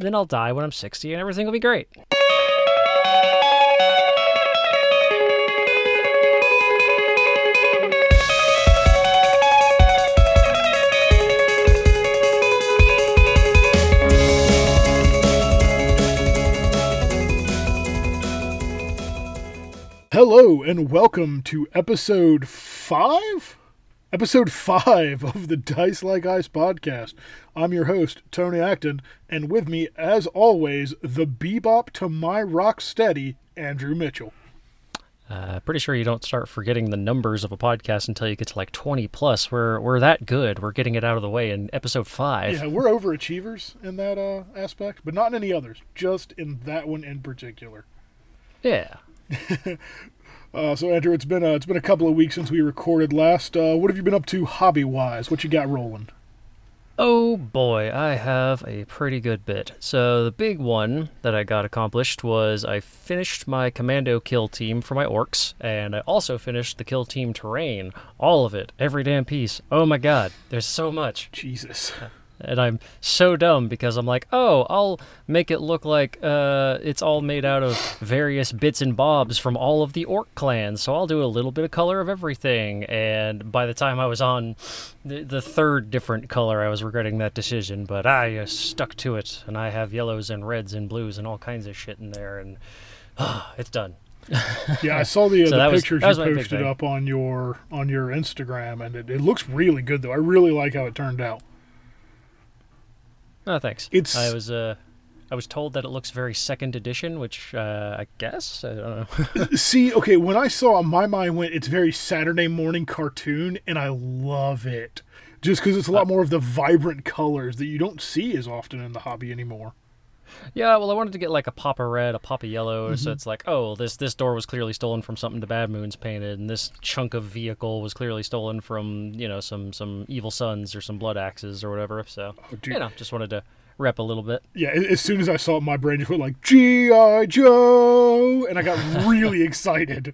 then I'll die when I'm 60 and everything will be great. Hello and welcome to episode 5 of the Dice Like Ice podcast. I'm your host, Tony Acton, and with me, as always, the bebop to my rock steady, Andrew Mitchell. Pretty sure you don't start forgetting the numbers of a podcast until you get to like 20 plus. We're that good. We're getting it out of the way in episode 5. Yeah, we're overachievers in that aspect, but not in any others, just in that one in particular. Yeah. So Andrew, it's been a couple of weeks since we recorded last. What have you been up to hobby-wise? What you got rolling? Oh boy, I have a pretty good bit. So the big one that I got accomplished was I finished my commando kill team for my orcs, and I also finished the kill team terrain. All of it, every damn piece. Oh my god, there's so much. Jesus. And I'm so dumb because I'm like, oh, I'll make it look like it's all made out of various bits and bobs from all of the orc clans. So I'll do a little bit of color of everything. And by the time I was on the third different color, I was regretting that decision. But I stuck to it, and I have yellows and reds and blues and all kinds of shit in there. And it's done. Yeah, I saw the pictures you posted up on your Instagram, and it looks really good, though. I really like how it turned out. Oh, thanks. I was told that it looks very second edition, which I guess, I don't know. See, okay, when I saw it, my mind went, it's very Saturday morning cartoon, and I love it. Just because it's a lot more of the vibrant colors that you don't see as often in the hobby anymore. Yeah, well, I wanted to get like a pop of red, a pop of yellow, mm-hmm. So it's like, oh, this door was clearly stolen from something the Bad Moon's painted, and this chunk of vehicle was clearly stolen from, you know, some Evil Sons or some Blood Axes or whatever, so, just wanted to rep a little bit. Yeah, as soon as I saw it, my brain just went like, G.I. Joe, and I got really excited.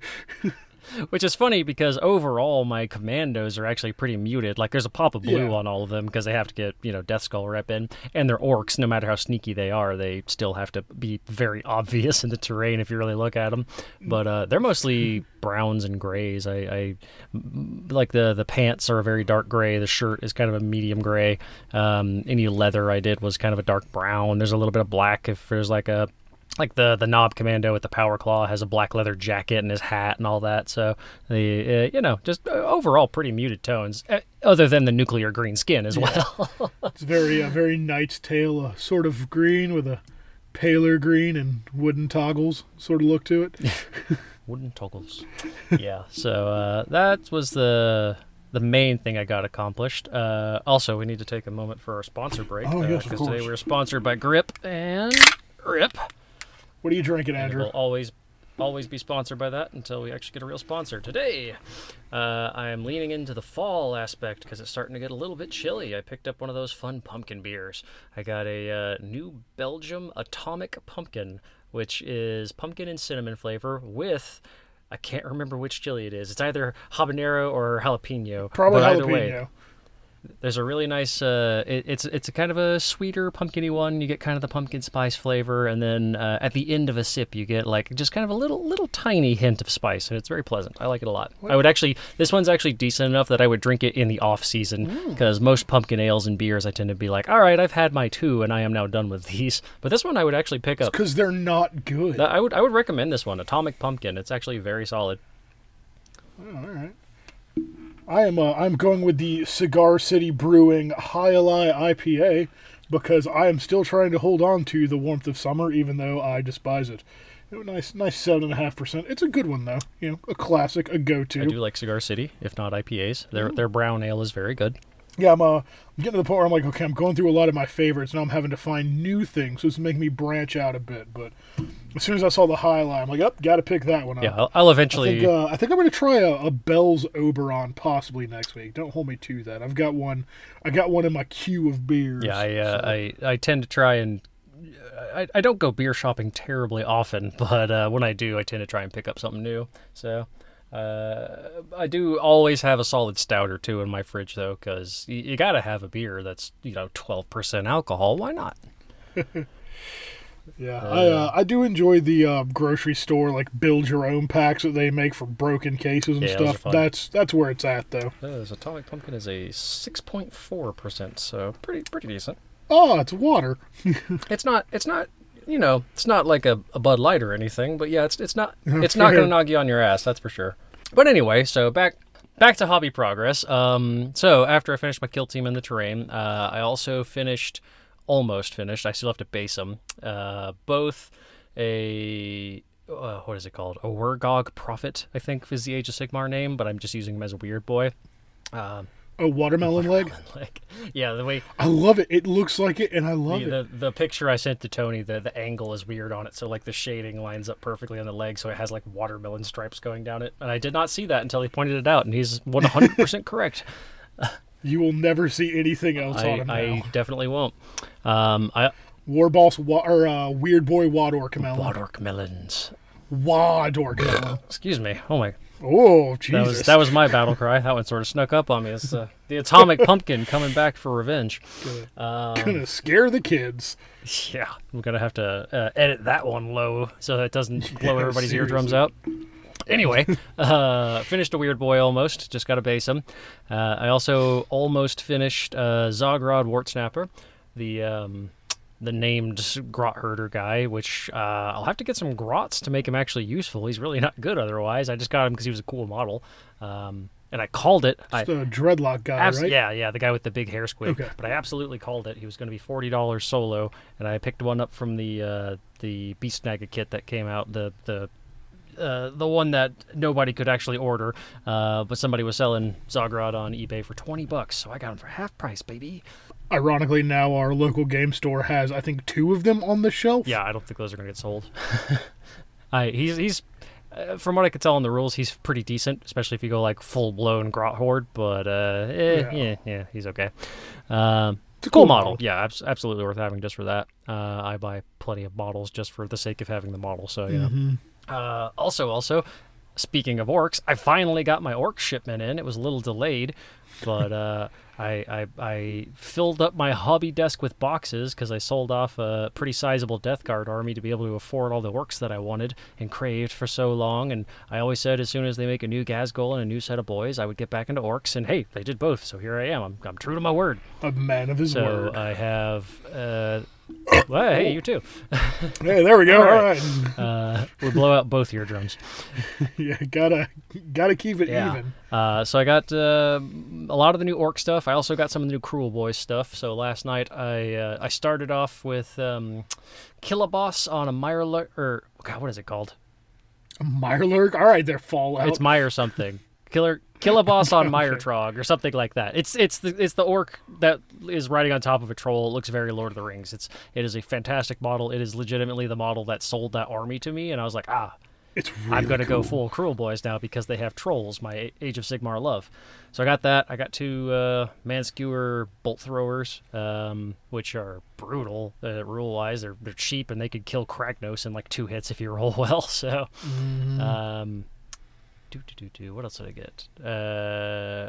Which is funny because overall my commandos are actually pretty muted. Like there's a pop of blue on all of them because they have to get, you know, Death Skull rep in. And they're orcs. No matter how sneaky they are, they still have to be very obvious in the terrain if you really look at them. But they're mostly browns and grays. I like the pants are a very dark gray. The shirt is kind of a medium gray. Any leather I did was kind of a dark brown. There's a little bit of black if there's like a... Like the knob commando with the power claw has a black leather jacket and his hat and all that. So, just overall pretty muted tones, other than the nuclear green skin as well. It's very Knight's Tale, sort of green with a paler green and wooden toggles sort of look to it. Wooden toggles. Yeah, so that was the main thing I got accomplished. Also, we need to take a moment for our sponsor break. Oh, yes, of course. Today we're sponsored by Grip and Rip. What are you drinking, Andrew? We'll always be sponsored by that until we actually get a real sponsor. Today, I am leaning into the fall aspect because it's starting to get a little bit chilly. I picked up one of those fun pumpkin beers. I got a New Belgium Atomic Pumpkin, which is pumpkin and cinnamon flavor with... I can't remember which chili it is. It's either habanero or jalapeno. Probably jalapeno. Either way, there's a really nice, it's a kind of a sweeter pumpkin-y one. You get kind of the pumpkin spice flavor, and then at the end of a sip, you get like just kind of a little tiny hint of spice, and it's very pleasant. I like it a lot. What? This one's actually decent enough that I would drink it in the off-season, because most pumpkin ales and beers, I tend to be like, all right, I've had my 2, and I am now done with these. But this one I would actually pick up. Because they're not good. I would recommend this one, Atomic Pumpkin. It's actually very solid. Oh, all right. I'm going with the Cigar City Brewing Hialeah IPA because I am still trying to hold on to the warmth of summer, even though I despise it. Nice 7.5%. It's a good one though, you know, a classic, a go-to. I do like Cigar City, if not IPAs. Their brown ale is very good. Yeah, I'm getting to the point where I'm like, okay, I'm going through a lot of my favorites, and I'm having to find new things, so it's making me branch out a bit. But as soon as I saw the Hialeah, I'm like, oh, got to pick that one up. Yeah, I'll eventually... I think I'm going to try a Bell's Oberon possibly next week. Don't hold me to that. I've got one. I got one in my queue of beers. Yeah, I tend to try and... I don't go beer shopping terribly often, but when I do, I tend to try and pick up something new. So... I do always have a solid stout or two in my fridge, though, because you got to have a beer that's, you know, 12% alcohol. Why not? Yeah, I do enjoy the grocery store, like, build-your-own packs that they make for broken cases and stuff. That's where it's at, though. This Atomic Pumpkin is a 6.4%, so pretty decent. Oh, it's water. It's not. You know, it's not like a Bud Light or anything, but yeah, it's not going to knock you on your ass, that's for sure. But anyway, so back to hobby progress. So after I finished my kill team in the terrain, I also almost finished. I still have to base them. Both what is it called? A Wargog Prophet, I think, is the Age of Sigmar name, but I'm just using him as a Weird Boy. A watermelon leg? Yeah, the way... I love it. It looks like it, and I love it. The picture I sent to Tony, the angle is weird on it, so like the shading lines up perfectly on the leg, so it has like watermelon stripes going down it. And I did not see that until he pointed it out, and he's 100% correct. You will never see anything else on him now. I definitely won't. Warboss, or Weird Boy Wadorkmelons. Wadorkmelon. Excuse me. Oh, my... Oh, Jesus. That was my battle cry. That one sort of snuck up on me. It's the Atomic Pumpkin coming back for revenge. Gonna scare the kids. Yeah, I'm going to have to edit that one low so that it doesn't blow everybody's eardrums out. Anyway, finished a Weird Boy almost. Just got to base him. I also almost finished Zogrod Wartsnapper, the named grot herder guy, which I'll have to get some grots to make him actually useful. He's really not good otherwise. I just got him because he was a cool model, and I called it. It's the dreadlock guy, right? Yeah, the guy with the big hair squid. Okay. But I absolutely called it. He was going to be $40 solo, and I picked one up from the Beast Naga kit that came out, the one that nobody could actually order, but somebody was selling Zogrod on eBay for $20, so I got him for half price, baby. Ironically, now our local game store has, I think, 2 of them on the shelf. Yeah, I don't think those are going to get sold. He's from what I could tell in the rules, he's pretty decent, especially if you go, like, full-blown Grot Horde, but, yeah, he's okay. It's a cool model. Yeah, absolutely worth having just for that. I buy plenty of models just for the sake of having the model, so, yeah. Mm-hmm. Also, speaking of orcs, I finally got my orc shipment in. It was a little delayed, but... I filled up my hobby desk with boxes because I sold off a pretty sizable Death Guard army to be able to afford all the orcs that I wanted and craved for so long. And I always said as soon as they make a new Gazgul and a new set of boys, I would get back into orcs. And hey, they did both. So here I am. I'm true to my word. A man of his word. So I have... well, hey, you too. Hey, there we go. All right. We'll blow out both eardrums. Yeah, gotta keep it even. So I got a lot of the new orc stuff. I also got some of the new Kruleboyz stuff. So last night I started off with Killaboss on a Mire Lurker. God, what is it called? A Mire Lurker? All right, they're Fallout. It's Mire something. Killaboss on Myrtrog or something like that. It's the orc that is riding on top of a troll. It looks very Lord of the Rings. It is a fantastic model. It is legitimately the model that sold that army to me, and I was like, it's really I'm going to go full Kruleboyz now because they have trolls, my Age of Sigmar love. So I got that. I got 2 Manskewer bolt throwers, which are brutal rule-wise. They're cheap, and they could kill Kragnos in like 2 hits if you roll well. So... What else did I get?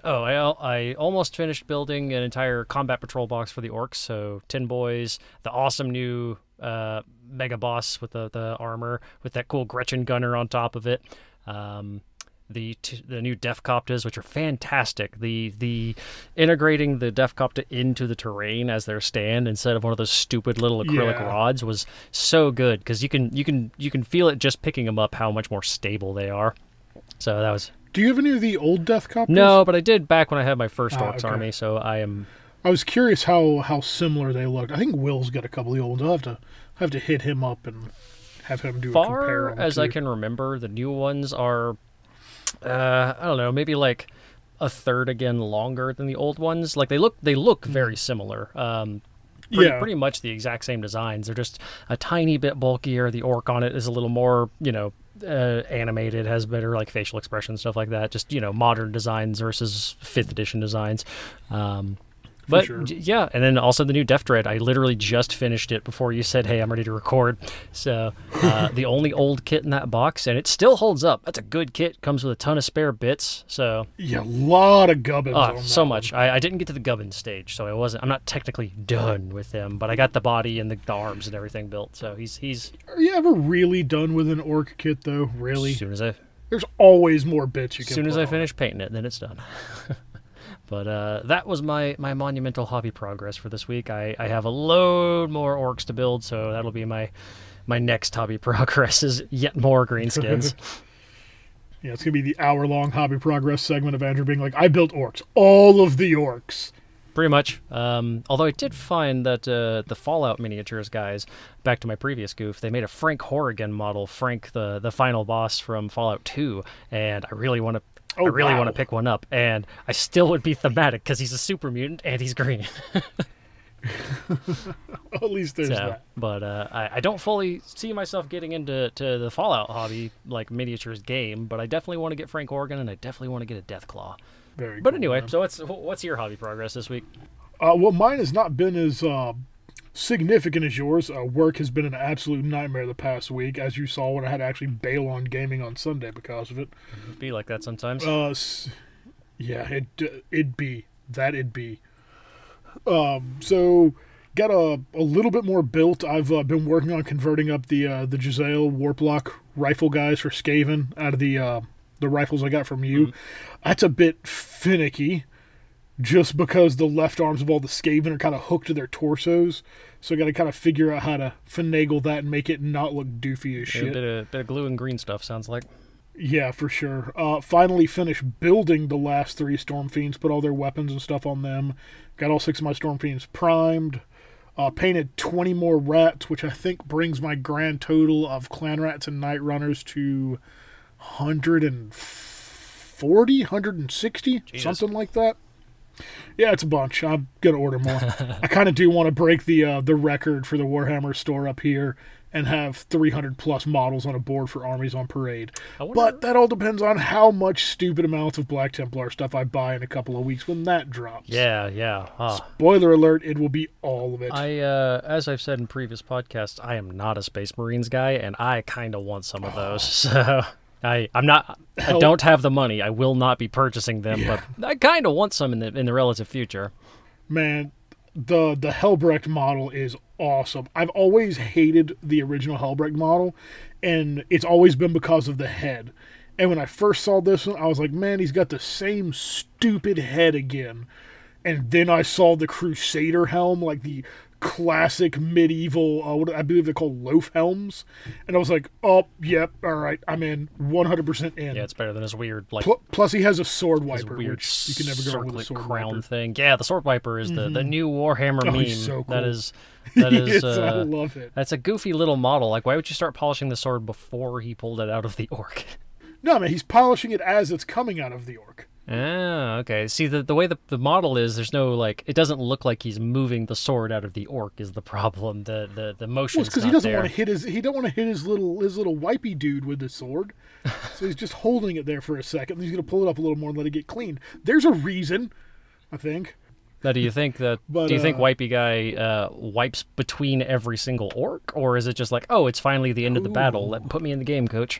I almost finished building an entire combat patrol box for the orcs. So Tin Boys, the awesome new mega boss with the armor with that cool Gretchen gunner on top of it. The new Defcoptas, which are fantastic. The integrating the Defcopta into the terrain as their stand instead of one of those stupid little acrylic rods was so good because you can feel it just picking them up how much more stable they are. So that was... Do you have any of the old Death Copters? No, but I did back when I had my first Orcs army, so I am... I was curious how similar they looked. I think Will's got a couple of old. I'll have to hit him up and have him do a compare. As far as I can remember, the new ones are, I don't know, maybe like a third again longer than the old ones. Like they look very similar. Pretty much the exact same designs. They're just a tiny bit bulkier. The orc on it is a little more, animated, has better like facial expression, stuff like that. Just modern designs versus 5th edition designs. But sure. Yeah, and then also the new Death Dread. I literally just finished it before you said, hey, I'm ready to record. So the only old kit in that box, and it still holds up. That's a good kit. Comes with a ton of spare bits. So yeah, a lot of gubbins on that. So much. I didn't get to the gubbin stage, so I'm not technically done with him, but I got the body and the arms and everything built. So he's Are you ever really done with an orc kit though? Really? As soon as there's always more bits you can put on. As soon as I finish painting it, then it's done. But that was my monumental hobby progress for this week. I have a load more orcs to build, so that'll be my next hobby progress is yet more greenskins. Yeah, it's going to be the hour-long hobby progress segment of Andrew being like, I built orcs. All of the orcs. Pretty much. Although I did find that the Fallout miniatures guys, back to my previous goof, they made a Frank Horrigan model, Frank, the final boss from Fallout 2, and I really want to... Oh, I really want to pick one up, and I still would be thematic because he's a super mutant and he's green. At least there's that. But I don't fully see myself getting into the Fallout hobby, like miniatures game, but I definitely want to get Frank Horrigan, and I definitely want to get a Deathclaw. Very But cool, anyway, man. So what's your hobby progress this week? Well, mine has not been as significant as yours. Work has been an absolute nightmare the past week, as you saw when I had to actually bail on gaming on Sunday because of it. It'd be like that sometimes. Yeah, it'd be. That'd be. So, got a little bit more built. I've been working on converting up the Giselle Warplock rifle guys for Skaven out of the rifles I got from you. Mm-hmm. That's a bit finicky. Just because the left arms of all the Skaven are kind of hooked to their torsos. So I got to kind of figure out how to finagle that and make it not look doofy as shit. A bit of glue and green stuff, sounds like. Yeah, for sure. Finally finished building the last 3 Storm Fiends, put all their weapons and stuff on them. Got all 6 of my Storm Fiends primed. Painted 20 more rats, which I think brings my grand total of Clan Rats and Night Runners to 140, 160, Jesus. Something like that. Yeah, it's a bunch. I'm going to order more. I kind of do want to break the record for the Warhammer store up here and have 300-plus models on a board for armies on parade. But that all depends on how much stupid amounts of Black Templar stuff I buy in a couple of weeks when that drops. Yeah. Huh. Spoiler alert, it will be all of it. I as I've said in previous podcasts, I am not a Space Marines guy, and I kind of want some of those, so... I don't have the money. I will not be purchasing them, but I kind of want some in the relative future. Man, the Helbrecht model is awesome. I've always hated the original Helbrecht model, and it's always been because of the head. And when I first saw this one, I was like, man, he's got the same stupid head again. And then I saw the Crusader helm, like the classic medieval, I believe they're called loaf helms. And I was like, oh, yep, all right, I'm in. 100% in. Yeah, it's better than his weird, like... Plus he has a sword wiper, which you can never go with a sword crown wiper. Thing. Yeah, the sword wiper is the new Warhammer meme. He's so cool. That is yes, I love it. That's a goofy little model. Like, why would you start polishing the sword before he pulled it out of the orc? No, man, he's polishing it as it's coming out of the orc. Oh, okay. See, the way the model is, there's no, like, it doesn't look like he's moving the sword out of the orc is the problem. The motion's not there. Well, it's because he doesn't want to hit his little wipey dude with the sword. So he's just holding it there for a second. He's going to pull it up a little more and let it get clean. There's a reason, I think. Now, do you think think Wipey Guy wipes between every single orc? Or is it just like, oh, it's finally the end of the battle. Put me in the game, coach.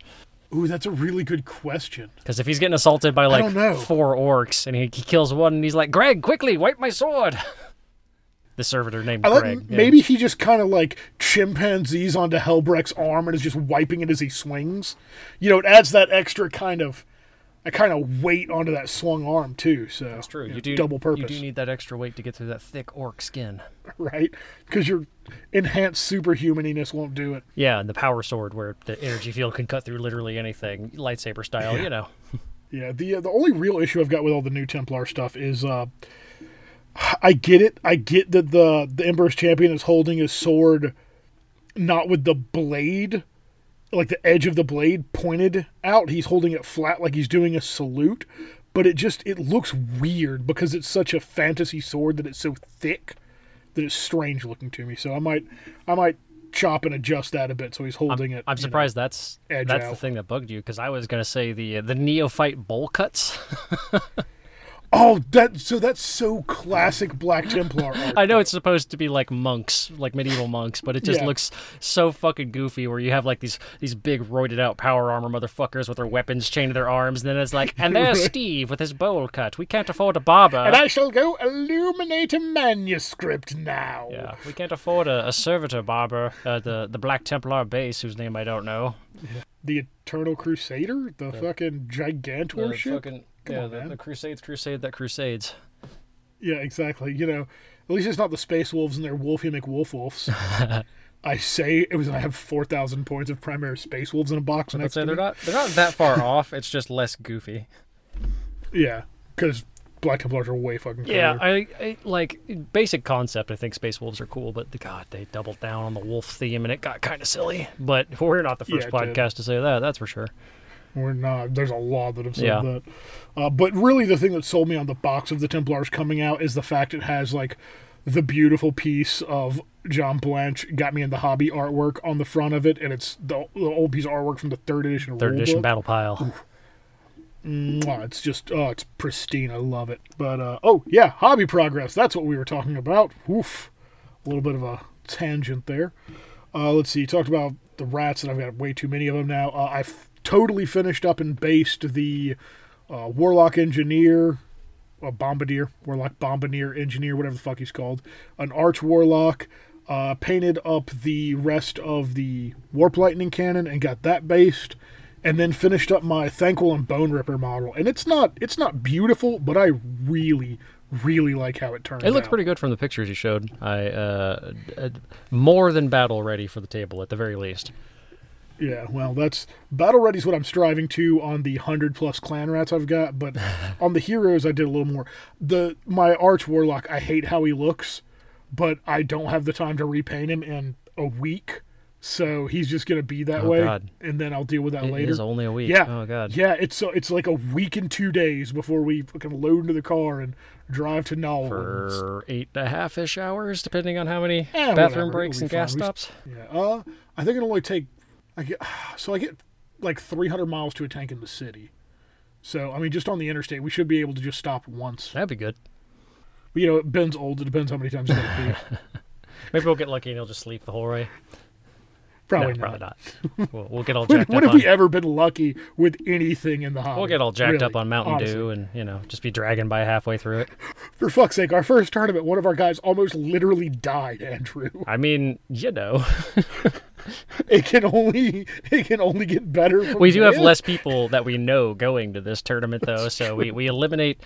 Ooh, that's a really good question. Because if he's getting assaulted by, like, 4 orcs, and he kills one, and he's like, Greg, quickly, wipe my sword! The servitor named Greg. Maybe he just kind of, like, chimpanzees onto Helbrecht's arm and is just wiping it as he swings. You know, it adds that extra kind of weight onto that swung arm, too. So that's true. You do, double purpose. You do need that extra weight to get through that thick orc skin. Right? Because your enhanced superhumaniness won't do it. Yeah, and the power sword where the energy field can cut through literally anything, lightsaber style, you know. Yeah, the only real issue I've got with all the new Templar stuff is I get it. I get that the Emperor's Champion is holding his sword not with the blade, like the edge of the blade pointed out. He's holding it flat like he's doing a salute, but it looks weird because it's such a fantasy sword that it's so thick that it's strange looking to me. So I might chop and adjust that a bit so he's holding it. I'm surprised that's the thing that bugged you, because I was going to say the neophyte bowl cuts. Oh, that's so classic Black Templar art. I know it's supposed to be like monks, like medieval monks, but it just looks so fucking goofy where you have like these big roided out power armor motherfuckers with their weapons chained to their arms, and then it's like, and there's Steve with his bowl cut. We can't afford a barber. And I shall go illuminate a manuscript now. Yeah, we can't afford a servitor barber, the Black Templar base, whose name I don't know. The Eternal Crusader? The fucking Gigantor ship? The Crusades Crusades. Yeah, exactly. You know, at least it's not the Space Wolves and their Wolfy McWolf-Wolfs. I have 4,000 points of primary Space Wolves in a box next to me. They're not that far off. It's just less goofy. Yeah, because Black Templars are way fucking cooler. Yeah, I like basic concept. I think Space Wolves are cool, but they doubled down on the wolf theme and it got kind of silly. But we're not the first podcast to say that. That's for sure. We're not. There's a lot that have said that. But really the thing that sold me on the box of the Templars coming out is the fact it has, like, the beautiful piece of John Blanche got me in the hobby artwork on the front of it, and it's the old piece of artwork from the third edition battle pile. It's just, it's pristine. I love it. But, hobby progress. That's what we were talking about. Oof. A little bit of a tangent there. Let's see. You talked about the rats, and I've got way too many of them now. I've totally finished up and based the Warlock Engineer, Bombardier, whatever the fuck he's called, an Arch Warlock, painted up the rest of the Warp Lightning Cannon and got that based, and then finished up my Thanquol and Boneripper model. And it's not beautiful, but I really, really like how it turned out. It looks pretty good from the pictures you showed. I more than battle ready for the table at the very least. Yeah, well, that's battle ready is what I'm striving to on the 100+ clan rats I've got, but on the heroes I did a little more. My Arch Warlock, I hate how he looks, but I don't have the time to repaint him in a week, so he's just gonna be that way. God. And then I'll deal with that later. It is only a week. Yeah. Oh god. Yeah, it's like a week and 2 days before we fucking load into the car and drive to Nolans. For 8.5-ish hours, depending on how many bathroom breaks and gas stops. Yeah. I think it'll only take. I get like 300 miles to a tank in the city. So, I mean, just on the interstate, we should be able to just stop once. That'd be good. But, you know, Ben's old. It depends how many times he's going to be. Maybe we'll get lucky and he'll just sleep the whole way. Probably not. We'll get all jacked up. When have we ever been lucky with anything in the hobby? We'll get all jacked up on Mountain Dew and, you know, just be dragging by halfway through it. For fuck's sake, our first tournament, one of our guys almost literally died, Andrew. I mean, you know. It can only get better. We do have less people that we know going to this tournament, though, so we eliminate.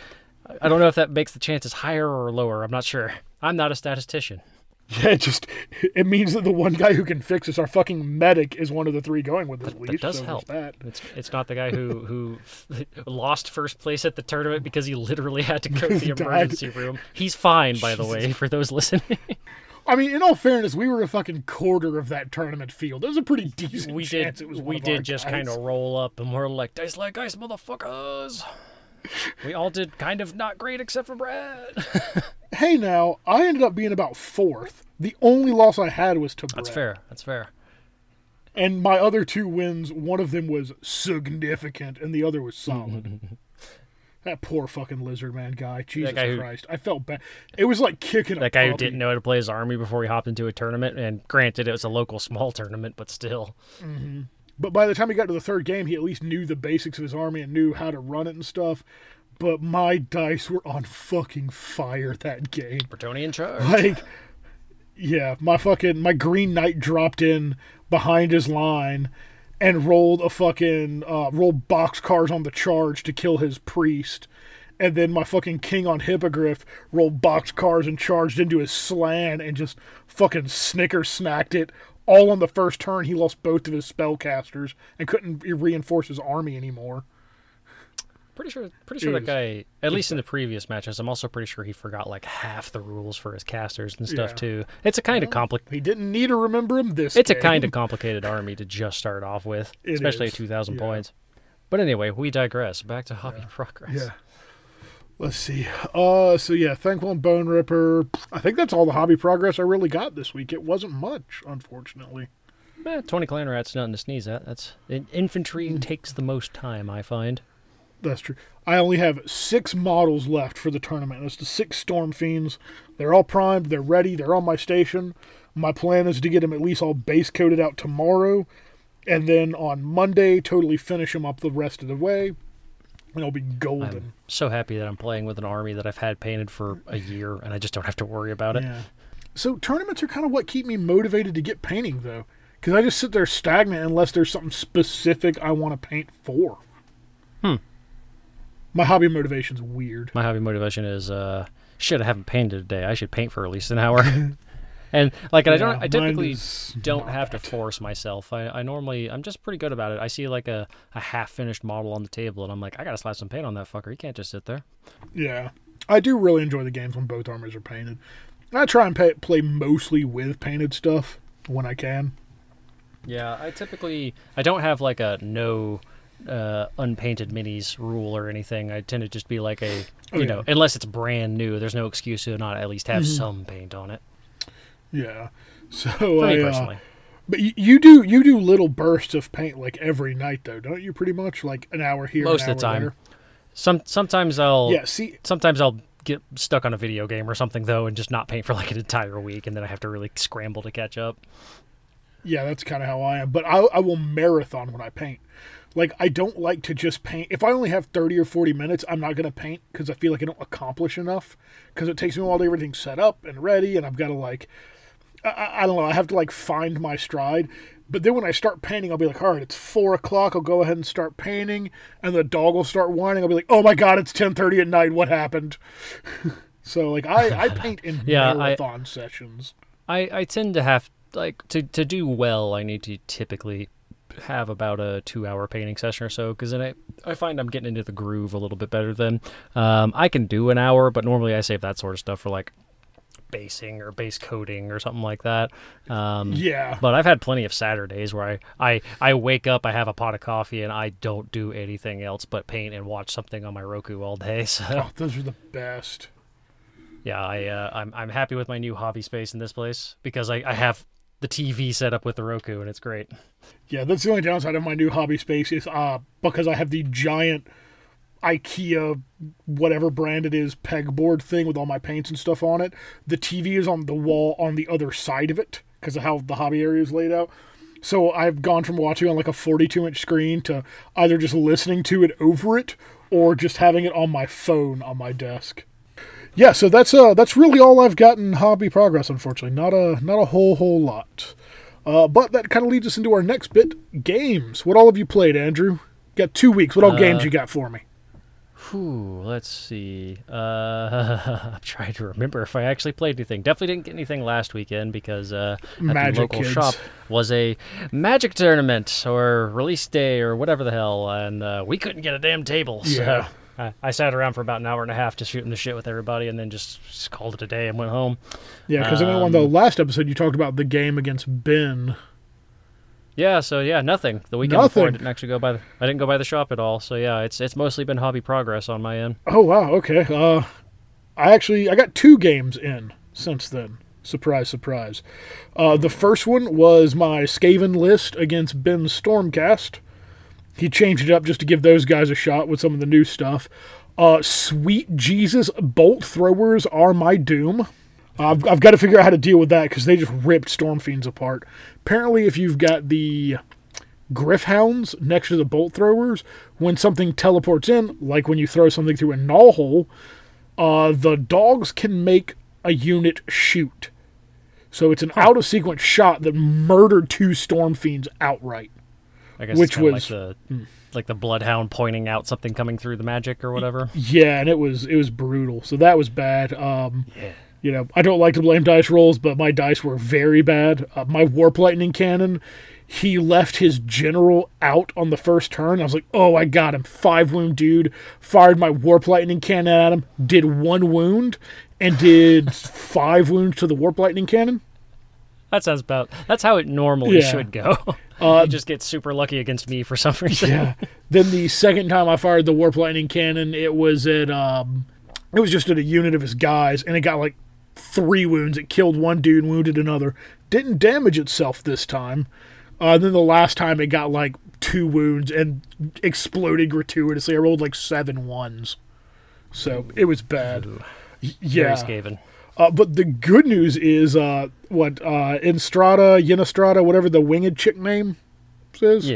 I don't know if that makes the chances higher or lower. I'm not sure. I'm not a statistician. Yeah, it means that the one guy who can fix us, our fucking medic, is one of the three going with this leash. That does help. It's not the guy who lost first place at the tournament because he literally had to go to the emergency room. He's fine, by the way, for those listening. I mean, in all fairness, we were a fucking quarter of that tournament field. It was a pretty decent chance it was one of our guys. We did just kind of roll up, and we're like, Dice Like Ice, motherfuckers. We all did kind of not great except for Brad. Hey, now, I ended up being about fourth. The only loss I had was to Brad. That's fair. And my other two wins, one of them was significant, and the other was solid. That poor fucking lizard man guy. Jesus Christ. I felt bad. It was like kicking a puppy. That guy who didn't know how to play his army before he hopped into a tournament. And granted, it was a local small tournament, but still. Mm-hmm. But by the time he got to the third game, he at least knew the basics of his army and knew how to run it and stuff. But my dice were on fucking fire that game. Bretonian charge. Like, yeah, my Green Knight dropped in behind his line and rolled a fucking, rolled boxcars on the charge to kill his priest. And then my fucking king on Hippogriff rolled boxcars and charged into his slan and just fucking snicker-snacked it. All on the first turn, he lost both of his spellcasters and couldn't reinforce his army anymore. Pretty sure that guy, at least in the previous matches, I'm also pretty sure he forgot like half the rules for his casters and stuff too. It's a kind of complicated. He didn't need to remember him this. It's a kind of complicated army to just start off with, especially at 2,000 points. But anyway, we digress. Back to hobby progress. Yeah. Let's see. Thanquol and Boneripper. I think that's all the hobby progress I really got this week. It wasn't much, unfortunately. 20 clan rats, nothing to sneeze at. Infantry takes the most time, I find. That's true. I only have 6 models left for the tournament. It's the 6 Storm Fiends. They're all primed. They're ready. They're on my station. My plan is to get them at least all base coated out tomorrow. And then on Monday, totally finish them up the rest of the way. And it'll be golden. I'm so happy that I'm playing with an army that I've had painted for a year, and I just don't have to worry about it. Yeah. So tournaments are kind of what keep me motivated to get painting, though. Because I just sit there stagnant unless there's something specific I want to paint for. Hmm. My hobby motivation's weird. My hobby motivation is, shit, I haven't painted today. I should paint for at least an hour. And, like, yeah, I typically don't have to force myself. I'm just pretty good about it. I see, like, a half-finished model on the table, and I'm like, I gotta slap some paint on that fucker. You can't just sit there. Yeah. I do really enjoy the games when both armies are painted. I try and play mostly with painted stuff when I can. Yeah, I don't have, like, a no unpainted minis rule or anything. I tend to just be like you know, unless it's brand new, there's no excuse to not at least have some paint on it. Yeah. So for me personally. But you do little bursts of paint like every night though, don't you? Pretty much like an hour here, most an hour of the time. Later. Sometimes I'll get stuck on a video game or something though, and just not paint for like an entire week, and then I have to really scramble to catch up. Yeah, that's kind of how I am. But I will marathon when I paint. Like, I don't like to just paint. If I only have 30 or 40 minutes, I'm not going to paint because I feel like I don't accomplish enough. Because it takes me a while to get everything set up and ready, and I've got to, like, I don't know, I have to, like, find my stride. But then when I start painting, I'll be like, all right, it's 4 o'clock. I'll go ahead and start painting, and the dog will start whining. I'll be like, oh, my God, it's 10:30 at night. What happened? So, like, I paint in marathon sessions. I tend to have, like, to do well, I need to typically have about a 2-hour painting session or so, because then I find I'm getting into the groove a little bit better then. I can do an hour, but normally I save that sort of stuff for like basing or base coating or something like that. But I've had plenty of Saturdays where I wake up, I have a pot of coffee, and I don't do anything else but paint and watch something on my Roku all day. So those are the best. Yeah, I'm happy with my new hobby space in this place because I have the TV set up with the Roku, and it's great. Yeah, that's the only downside of my new hobby space is because I have the giant IKEA, whatever brand it is, pegboard thing with all my paints and stuff on it. The TV is on the wall on the other side of it because of how the hobby area is laid out. So I've gone from watching on like a 42-inch screen to either just listening to it over it or just having it on my phone on my desk. Yeah, so that's really all I've got in hobby progress, unfortunately. Not a whole lot. But that kind of leads us into our next bit, games. What all have you played, Andrew? Got 2 weeks. What all games you got for me? Let's see. I'm trying to remember if I actually played anything. Definitely didn't get anything last weekend because at the local shop was a Magic tournament or release day or whatever the hell, and we couldn't get a damn table, so... Yeah. I sat around for about an hour and a half just shooting the shit with everybody and then just called it a day and went home. Yeah, because I know on the last episode you talked about the game against Ben. Yeah, so yeah, nothing. The weekend before I didn't go by the shop at all. So yeah, it's mostly been hobby progress on my end. Oh, wow, okay. I got 2 games in since then. Surprise, surprise. The first one was my Skaven list against Ben's Stormcast. He changed it up just to give those guys a shot with some of the new stuff. Sweet Jesus, bolt throwers are my doom. I've got to figure out how to deal with that because they just ripped Storm Fiends apart. Apparently, if you've got the Griffhounds next to the bolt throwers, when something teleports in, like when you throw something through a gnaw hole, the dogs can make a unit shoot. So it's an out-of-sequence shot that murdered 2 Storm Fiends outright. I guess which was like the bloodhound pointing out something coming through the magic or whatever. Yeah, and it was brutal. So that was bad. You know, I don't like to blame dice rolls, but my dice were very bad. My Warp Lightning Cannon, he left his general out on the first turn. I was like, oh, I got him. 5 wound dude. Fired my Warp Lightning Cannon at him. Did 1 wound and did 5 wounds to the Warp Lightning Cannon. That's how it normally should go. You just get super lucky against me for some reason. Yeah. Then the second time I fired the Warp Lightning Cannon, it was just at a unit of his guys, and it got like 3 wounds. It killed 1 dude and wounded another. Didn't damage itself this time. Then the last time it got like 2 wounds and exploded gratuitously. I rolled like 7 ones. So it was bad. Ooh. Yeah. Very Skaven. But the good news is, Yenestrada, whatever the winged chick name is, yeah.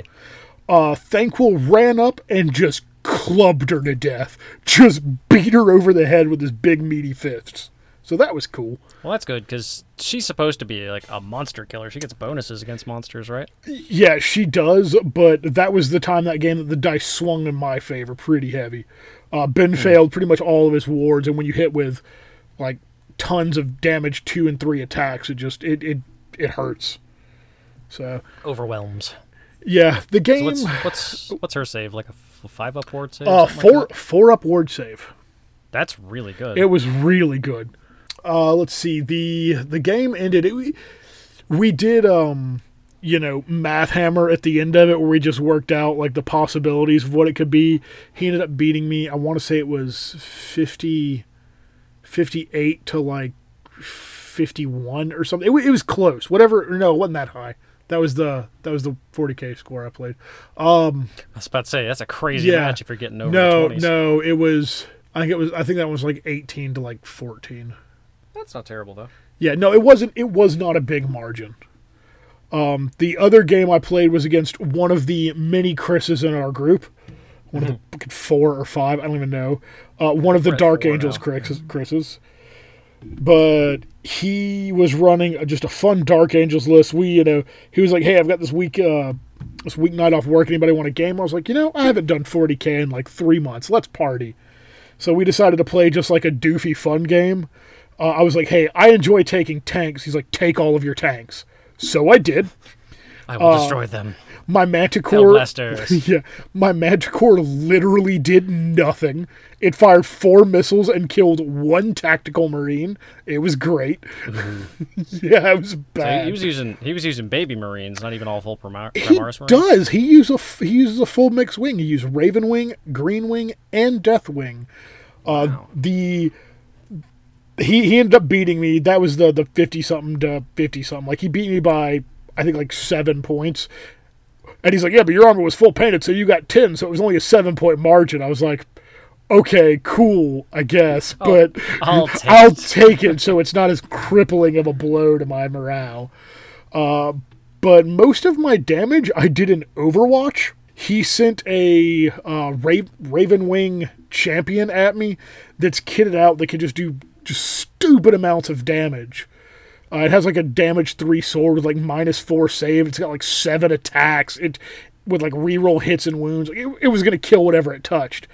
Thanquol ran up and just clubbed her to death. Just beat her over the head with his big meaty fists. So that was cool. Well, that's good, because she's supposed to be, like, a monster killer. She gets bonuses against monsters, right? Yeah, she does, but that was the time that game that the dice swung in my favor pretty heavy. Ben failed pretty much all of his wards, and when you hit with, like, tons of damage 2 and 3 attacks, it just, it hurts. So overwhelms. Yeah, the game... So what's her save? Like a 5-up ward save? 4-up ward save. That's really good. It was really good. Let's see. The game ended. We did, Math Hammer at the end of it, where we just worked out like the possibilities of what it could be. He ended up beating me. I want to say it was 58 to like 51 or something. It was close. Whatever. No, it wasn't that high. That was the 40K score I played. I was about to say that's a crazy match if you're getting over the 20s. No, it was. I think that was like 18 to like 14. That's not terrible, though. Yeah, no, it wasn't. It was not a big margin. The other game I played was against one of the many Chris's in our group. One of the 4 or 5, I don't even know. One of the Dark Angels Chris's. But he was running just a fun Dark Angels list. He was like, hey, I've got this week night off work. Anybody want a game? I was like, I haven't done 40K in like 3 months. Let's party. So we decided to play just like a doofy fun game. I was like, hey, I enjoy taking tanks. He's like, take all of your tanks. So I did. I will destroy them. My Manticore... Yeah. My Manticore literally did nothing. It fired 4 missiles and killed 1 tactical marine. It was great. Mm-hmm. Yeah, it was bad. So he was using baby marines, not even all full Primaris marines. He does. He uses a full mixed wing. He used Raven Wing, Green Wing, and Death Wing. Wow. He ended up beating me. That was the 50-something to 50-something. Like, he beat me by, I think, like 7 points. And he's like, yeah, but your armor was full painted, so you got 10, so it was only a 7-point margin. I was like, okay, cool, I guess, but I'll take it so it's not as crippling of a blow to my morale. But most of my damage I did in Overwatch. He sent a Raven Wing champion at me that's kitted out that can just do just stupid amounts of damage. It has like a damage 3 sword with like -4 save. It's got like 7 attacks. It with like reroll hits and wounds. It was gonna kill whatever it touched.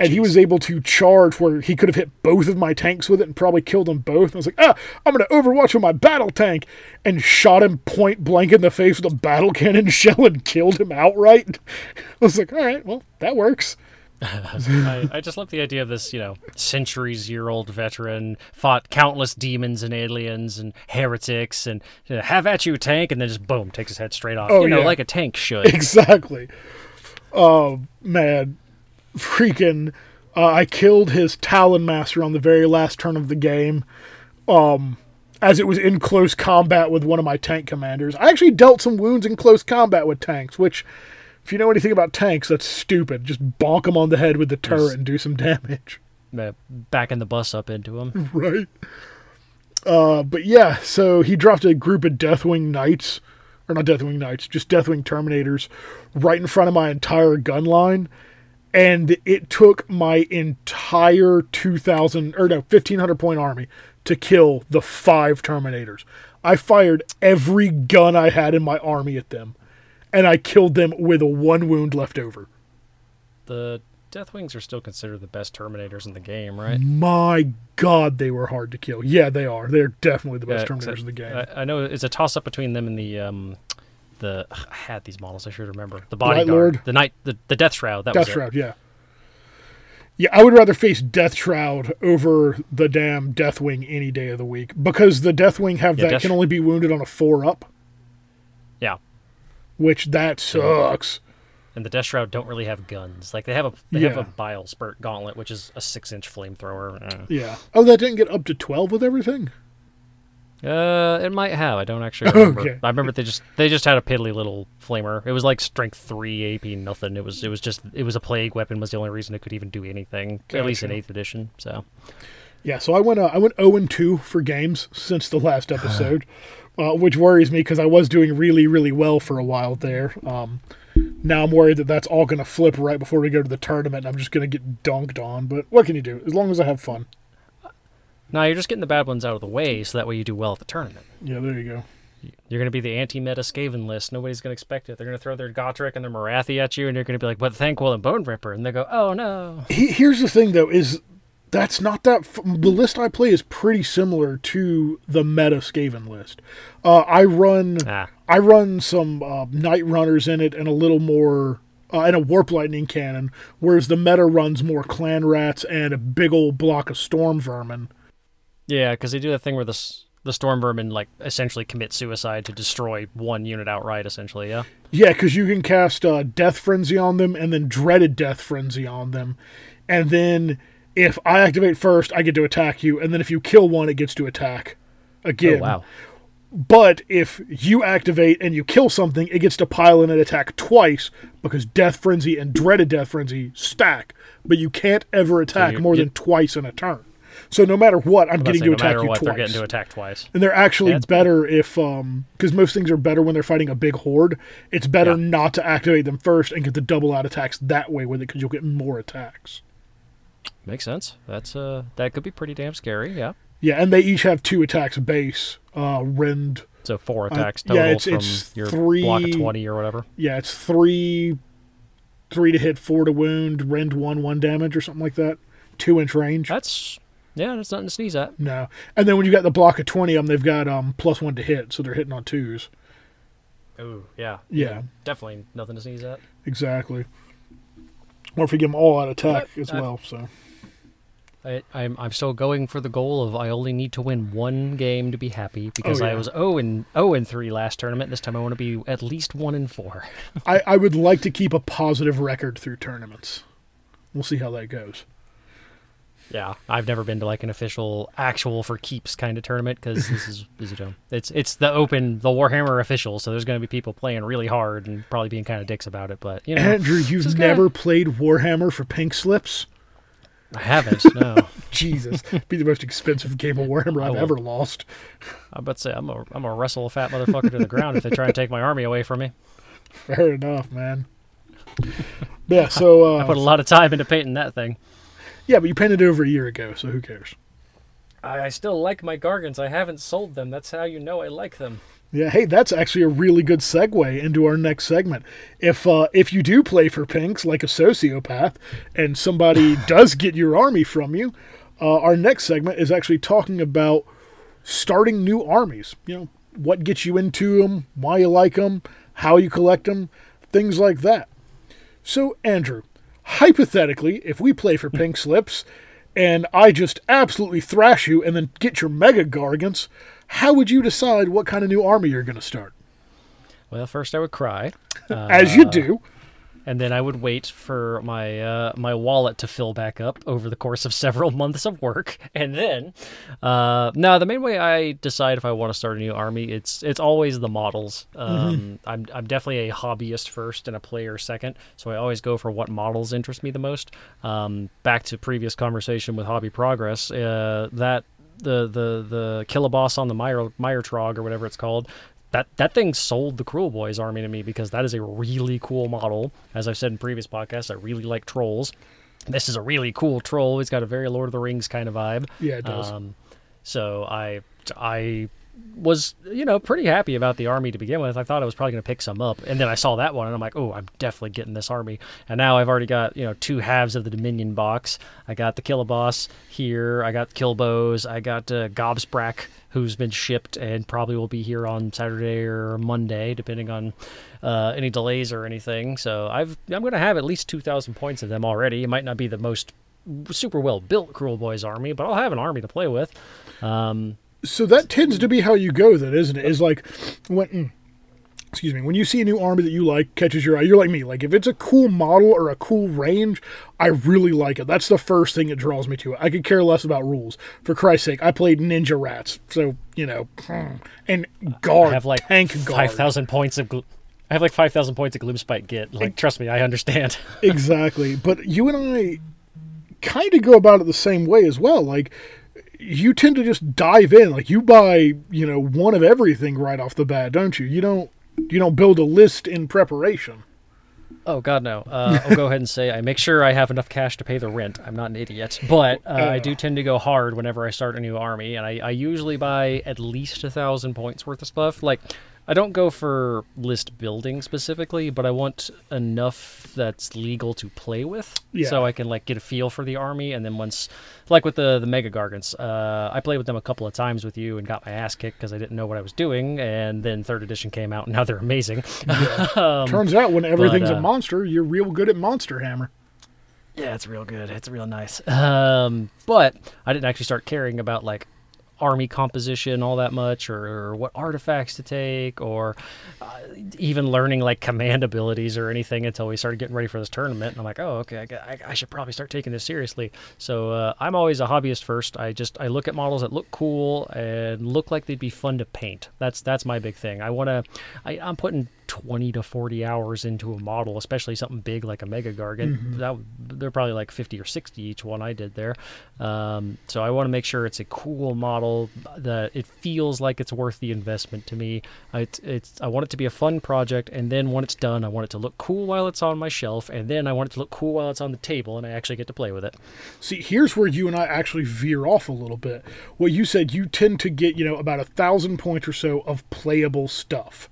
And he was able to charge where he could have hit both of my tanks with it and probably killed them both. And I was like, I'm gonna Overwatch with my battle tank, and shot him point blank in the face with a battle cannon shell and killed him outright. I was like, all right, well, that works. I just love the idea of this, centuries-year-old veteran fought countless demons and aliens and heretics and have at you, tank, and then just boom, takes his head straight off. Like a tank should. Exactly. Oh man, freaking! I killed his Talon Master on the very last turn of the game, as it was in close combat with one of my tank commanders. I actually dealt some wounds in close combat with tanks, which. If you know anything about tanks, that's stupid. Just bonk them on the head with the turret and do some damage. Backing the bus up into them. Right. But yeah, so he dropped a group of Deathwing Knights, or not Deathwing Knights, just Deathwing Terminators, right in front of my entire gun line, and it took my entire 1,500-point army to kill the 5 Terminators. I fired every gun I had in my army at them. And I killed them with 1 wound left over. The Deathwings are still considered the best Terminators in the game, right? My God, they were hard to kill. Yeah, they are. They're definitely the best Terminators in the game. I know it's a toss-up between them and the I had these models. I should remember the Bodyguard, Lord. the Death Shroud. Death Shroud. Yeah. Yeah, I would rather face Death Shroud over the damn Deathwing any day of the week because the Deathwing can only be wounded on a 4-up. Yeah. Which that sucks. And the Death Shroud don't really have guns. Like they have a bile spurt gauntlet, which is a 6-inch flamethrower. Yeah. Oh, that didn't get up to 12 with everything. It might have. I don't actually remember. Okay. I remember they just had a piddly little flamer. It was like strength 3 AP nothing. It was a plague weapon was the only reason it could even do anything. Gotcha. At least in 8th edition. So yeah, so I went 0-2 for games since the last episode, which worries me because I was doing really, really well for a while there. Now I'm worried that that's all going to flip right before we go to the tournament, and I'm just going to get dunked on. But what can you do? As long as I have fun. No, you're just getting the bad ones out of the way, so that way you do well at the tournament. Yeah, there you go. You're going to be the anti-meta Skaven list. Nobody's going to expect it. They're going to throw their Gotrek and their Marathi at you, and you're going to be like, but Thanquol and Boneripper, and they go, oh, no. Here's the thing, though, is that's not that... the list I play is pretty similar to the meta Skaven list. I run some Night Runners in it and a little more... and a Warp Lightning Cannon, whereas the meta runs more Clan Rats and a big old block of Storm Vermin. Yeah, because they do that thing where the Storm Vermin like essentially commit suicide to destroy one unit outright, essentially, yeah? Yeah, because you can cast Death Frenzy on them and then Dreaded Death Frenzy on them. And then if I activate first, I get to attack you. And then if you kill one, it gets to attack again. Oh, wow. But if you activate and you kill something, it gets to pile in an attack twice because Death Frenzy and Dreaded Death Frenzy stack. But you can't ever attack more than twice in a turn. So no matter what, I'm getting to attack you twice. They're getting to attack twice. And they're actually better if... because most things are better when they're fighting a big horde. It's better not to activate them first and get the double out attacks that way with it because you'll get more attacks. Makes sense. That's that could be pretty damn scary, yeah. Yeah, and they each have 2 attacks base. Rend. So 4 attacks total it's from your block of 20 or whatever. Yeah, it's 3 to hit, 4 to wound, Rend 1 damage or something like that. 2-inch range. That's nothing to sneeze at. No. And then when you got the block of 20 of them, they've got +1 to hit, so they're hitting on 2s. Oh, yeah. Yeah. Definitely nothing to sneeze at. Exactly. Or if you give them all out attack as well, so... I'm still going for the goal of I only need to win 1 game to be happy because I was 0-3 last tournament. This time I want to be at least 1-4. I would like to keep a positive record through tournaments. We'll see how that goes. Yeah, I've never been to like an official actual for keeps kind of tournament because this is it's the open, the Warhammer official, so there's going to be people playing really hard and probably being kind of dicks about it. But you know, Andrew, you've never played Warhammer for pink slips? I haven't, no. Jesus. It'd be the most expensive game of Warhammer I've ever lost. I'm about to say, I'm gonna wrestle a fat motherfucker to the ground if they try and take my army away from me. Fair enough, man. Yeah, so... I put a lot of time into painting that thing. Yeah, but you painted it over a year ago, so who cares? I still like my Gargants. I haven't sold them. That's how you know I like them. Yeah, hey, that's actually a really good segue into our next segment. If you do play for pinks like a sociopath and somebody does get your army from you, our next segment is actually talking about starting new armies. You know, what gets you into them, why you like them, how you collect them, things like that. So, Andrew, hypothetically, if we play for pink slips and I just absolutely thrash you and then get your mega Gargants, how would you decide what kind of new army you're going to start? Well, first I would cry. As you do. And then I would wait for my my wallet to fill back up over the course of several months of work. And then, the main way I decide if I want to start a new army, it's always the models. I'm definitely a hobbyist first and a player second, so I always go for what models interest me the most. Back to previous conversation with Hobby Progress, the Killaboss on the Mire Trog or whatever it's called, that thing sold the Kruleboyz army to me because that is a really cool model. As I've said in previous podcasts, I really like trolls. This is a really cool troll. It's got a very Lord of the Rings kind of vibe. Yeah, it does. So I was pretty happy about the army to begin with. I thought I was probably going to pick some up, and then I saw that one and I'm like, oh, I'm definitely getting this army. And now I've already got 2 halves of the Dominion box. I got the Killaboss here, I got Kruleboyz, I got Gobsprack, who's been shipped and probably will be here on Saturday or Monday depending on any delays or anything. So I'm going to have at least 2,000 points of them already. It might not be the most super well built Kruleboyz army, but I'll have an army to play with. So that tends to be how you go then, isn't it? Is like when excuse me, when you see a new army that you like, catches your eye, you're like me. Like, if it's a cool model or a cool range, I really like it. That's the first thing that draws me to it. I could care less about rules. For Christ's sake, I played Ninja Rats. So, you know, and Guard, I have like Tank Guard. 5,000 points of... I have like 5,000 points of Gloomspite Git. Like, trust me, I understand. Exactly. But you and I kind of go about it the same way as well. Like, you tend to just dive in. Like, you buy, you know, one of everything right off the bat, don't you? You don't build a list in preparation. Oh, God, no. I'll go ahead and say I make sure I have enough cash to pay the rent. I'm not an idiot. But I do tend to go hard whenever I start a new army, and I usually buy at least 1,000 points worth of stuff. Like, I don't go for list building specifically, but I want enough that's legal to play with, so I can like get a feel for the army. And then once, like with the Mega Gargants, I played with them a couple of times with you and got my ass kicked because I didn't know what I was doing. And then 3rd edition came out, and now they're amazing. Yeah. Turns out when everything's a monster, you're real good at Monster Hammer. Yeah, it's real good. It's real nice. But I didn't actually start caring about like army composition all that much, or what artifacts to take, or even learning like command abilities or anything until we started getting ready for this tournament. And I'm like, oh, okay, I should probably start taking this seriously. So I'm always a hobbyist first. I look at models that look cool and look like they'd be fun to paint. That's my big thing. I'm putting 20 to 40 hours into a model, especially something big like a Mega Gargant. Mm-hmm. They're probably like 50 or 60 each one I did there. So I want to make sure it's a cool model, that it feels like it's worth the investment to me. I want it to be a fun project, and then when it's done, I want it to look cool while it's on my shelf, and then I want it to look cool while it's on the table and I actually get to play with it. See, here's where you and I actually veer off a little bit. Well, you said you tend to get, you know, about 1,000 points or so of playable stuff.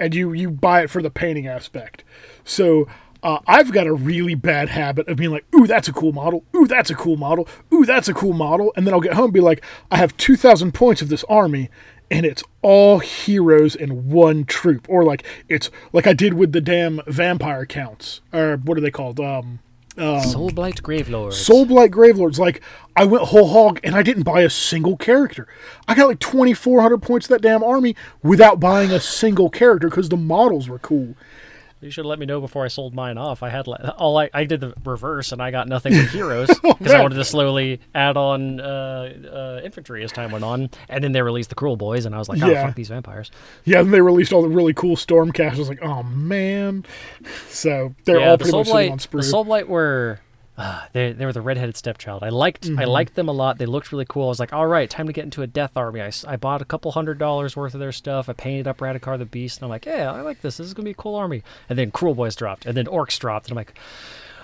And you buy it for the painting aspect. So I've got a really bad habit of being like, ooh, that's a cool model. Ooh, that's a cool model. Ooh, that's a cool model. And then I'll get home and be like, I have 2,000 points of this army, and it's all heroes in one troop. Or like, it's like I did with the damn vampire counts. Or what are they called? Soulblight Gravelords. Soulblight Gravelords. Like, I went whole hog, and I didn't buy a single character. I got like 2,400 points of that damn army without buying a single character because the models were cool. You should let me know before I sold mine off. I had I did the reverse, and I got nothing with heroes because I wanted to slowly add on infantry as time went on. And then they released the Kruleboyz, and I was like, oh, fuck these vampires. Yeah, and they released all the really cool Stormcast. I was like, oh, man. So they're all pretty much sitting on sprue. The Soulblight were... They were the redheaded stepchild. I liked them a lot. They looked really cool. I was like, all right, time to get into a death army. I bought a couple $100 worth of their stuff. I painted up Radikar the Beast, and I'm like, yeah, I like this. This is going to be a cool army. And then Kruleboyz dropped, and then Orcs dropped, and I'm like,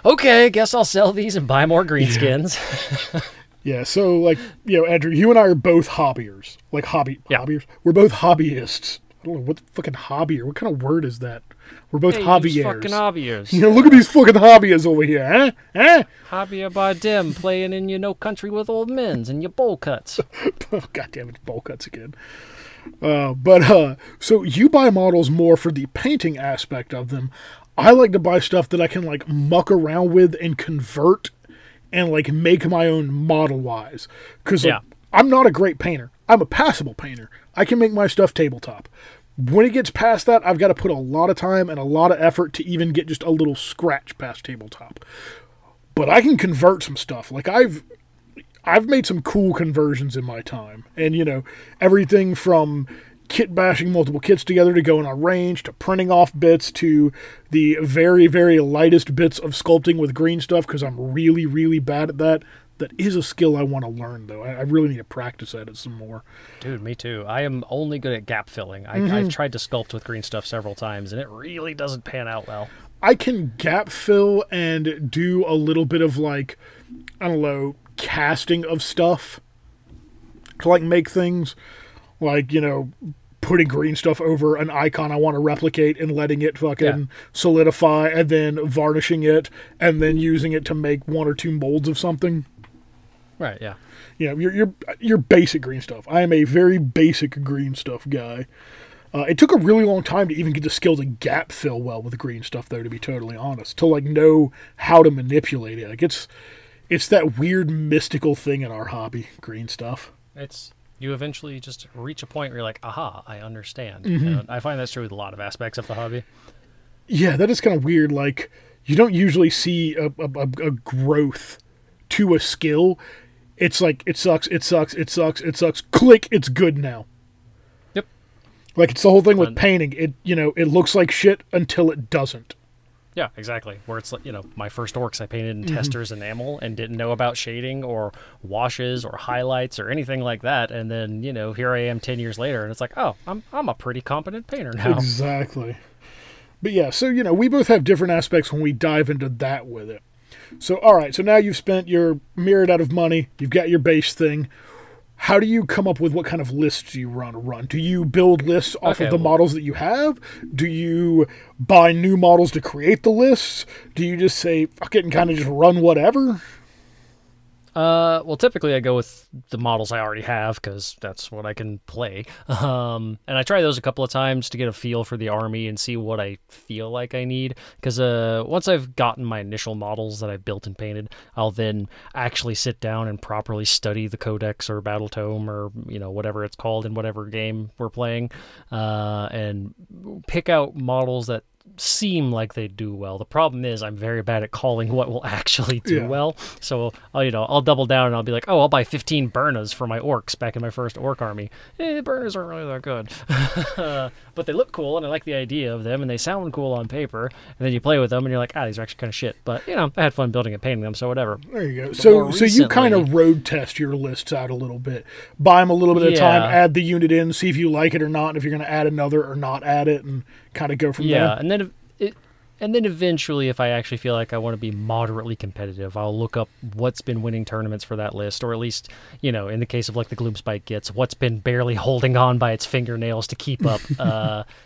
okay, guess I'll sell these and buy more greenskins. Yeah. So like, you know, Andrew, you and I are both hobbyers. Like hobbyers. We're both hobbyists. I don't know what the fucking hobbyer. What kind of word is that? We're both hobbyers. Fucking hobbyers. You know, look at these fucking hobbyers over here, huh? Hobbyer by them playing in your no country with old men's and your bowl cuts. Oh, God damn it, bowl cuts again. So you buy models more for the painting aspect of them. I like to buy stuff that I can like muck around with and convert and like make my own model wise. Because I'm not a great painter. I'm a passable painter. I can make my stuff tabletop. When it gets past that, I've got to put a lot of time and a lot of effort to even get just a little scratch past tabletop. But I can convert some stuff. Like, I've made some cool conversions in my time. And, you know, everything from kit bashing multiple kits together to going on range, to printing off bits, to the very, very lightest bits of sculpting with green stuff, because I'm really, really bad at that. That is a skill I want to learn, though. I really need to practice at it some more. Dude, me too. I am only good at gap filling. I've tried to sculpt with green stuff several times, and it really doesn't pan out well. I can gap fill and do a little bit of, like, I don't know, casting of stuff to, like, make things. Like, you know, putting green stuff over an icon I want to replicate and letting it fucking solidify and then varnishing it and then using it to make one or two molds of something. Right, yeah. You know, your basic green stuff. I am a very basic green stuff guy. It took a really long time to even get the skill to gap fill well with green stuff, though, to be totally honest. To, like, know how to manipulate it. Like, it's that weird mystical thing in our hobby, green stuff. It's... you eventually just reach a point where you're like, aha, I understand. Mm-hmm. You know, I find that's true with a lot of aspects of the hobby. Yeah, that is kind of weird. Like, you don't usually see a growth to a skill. It's like, it sucks. Click, it's good now. Yep. Like, it's the whole thing with painting. It looks like shit until it doesn't. Yeah, exactly. Where it's like, my first orcs I painted in tester's enamel and didn't know about shading or washes or highlights or anything like that. And then, here I am 10 years later and it's like, oh, I'm a pretty competent painter now. Exactly. But yeah, so, we both have different aspects when we dive into that with it. So, all right, so now you've spent your myriad out of money. You've got your base thing. How do you come up with what kind of lists do you run? Do you build lists off of the models that you have? Do you buy new models to create the lists? Do you just say, fuck it, and kind of just run whatever? Well, typically I go with the models I already have because that's what I can play. And I try those a couple of times to get a feel for the army and see what I feel like I need. Because once I've gotten my initial models that I've built and painted, I'll then actually sit down and properly study the Codex or Battle Tome or, whatever it's called in whatever game we're playing. And pick out models that seem like they do well. The problem is I'm very bad at calling what will actually do well. So, I'll double down and I'll be like, oh, I'll buy 15 Burnas for my orcs back in my first orc army. Burnas aren't really that good. But they look cool and I like the idea of them and they sound cool on paper. And then you play with them and you're like, these are actually kind of shit. But, I had fun building and painting them, so whatever. There you go. But so you kind of road test your lists out a little bit. Buy them a little bit at a time, add the unit in, see if you like it or not, and if you're going to add another or not add it, and kind of go from there. Yeah, and then eventually, if I actually feel like I want to be moderately competitive, I'll look up what's been winning tournaments for that list, or at least, in the case of like the Gloomspike Gets, what's been barely holding on by its fingernails to keep up,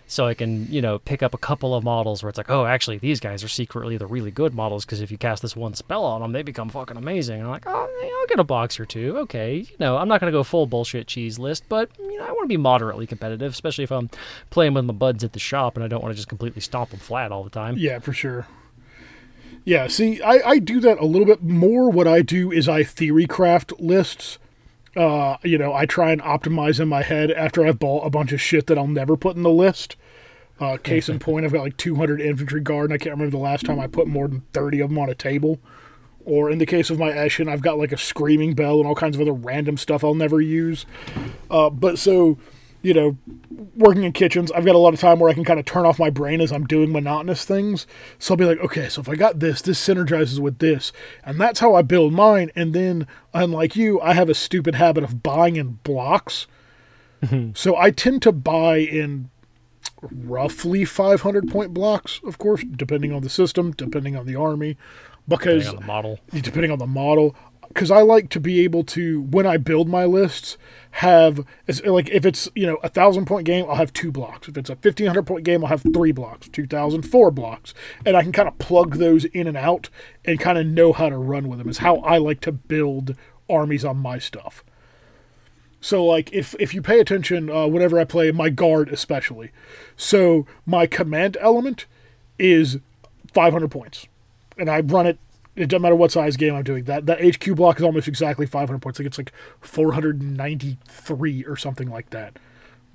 so I can, pick up a couple of models where it's like, oh, actually, these guys are secretly the really good models, because if you cast this one spell on them, they become fucking amazing. And I'm like, oh, I'll get a box or two. Okay, I'm not going to go full bullshit cheese list, but, I want to be moderately competitive, especially if I'm playing with my buds at the shop and I don't want to just completely stomp them flat all the time. Yeah, for sure. Yeah, see, I do that a little bit more. What I do is I theory craft lists. I try and optimize in my head after I've bought a bunch of shit that I'll never put in the list. Case in point, I've got like 200 infantry guard, and I can't remember the last time I put more than 30 of them on a table. Or in the case of my Eshin, I've got like a screaming bell and all kinds of other random stuff I'll never use. Working in kitchens, I've got a lot of time where I can kind of turn off my brain as I'm doing monotonous things. So I'll be like, okay, so if I got this synergizes with this. And that's how I build mine. And then, unlike you, I have a stupid habit of buying in blocks. Mm-hmm. So I tend to buy in roughly 500-point blocks, of course, depending on the system, depending on the army. Because, depending on the model. Because I like to be able to, when I build my lists, have, like, if it's, 1,000-point game, I'll have 2 blocks. If it's a 1,500-point game, I'll have 3 blocks, 2,000, 4 blocks. And I can kind of plug those in and out and kind of know how to run with them is how I like to build armies on my stuff. So, like, if you pay attention, whenever I play, my guard especially. So, my command element is 500 points. And I run it. It doesn't matter what size game I'm doing. That HQ block is almost exactly 500 points. I think it's like 493 or something like that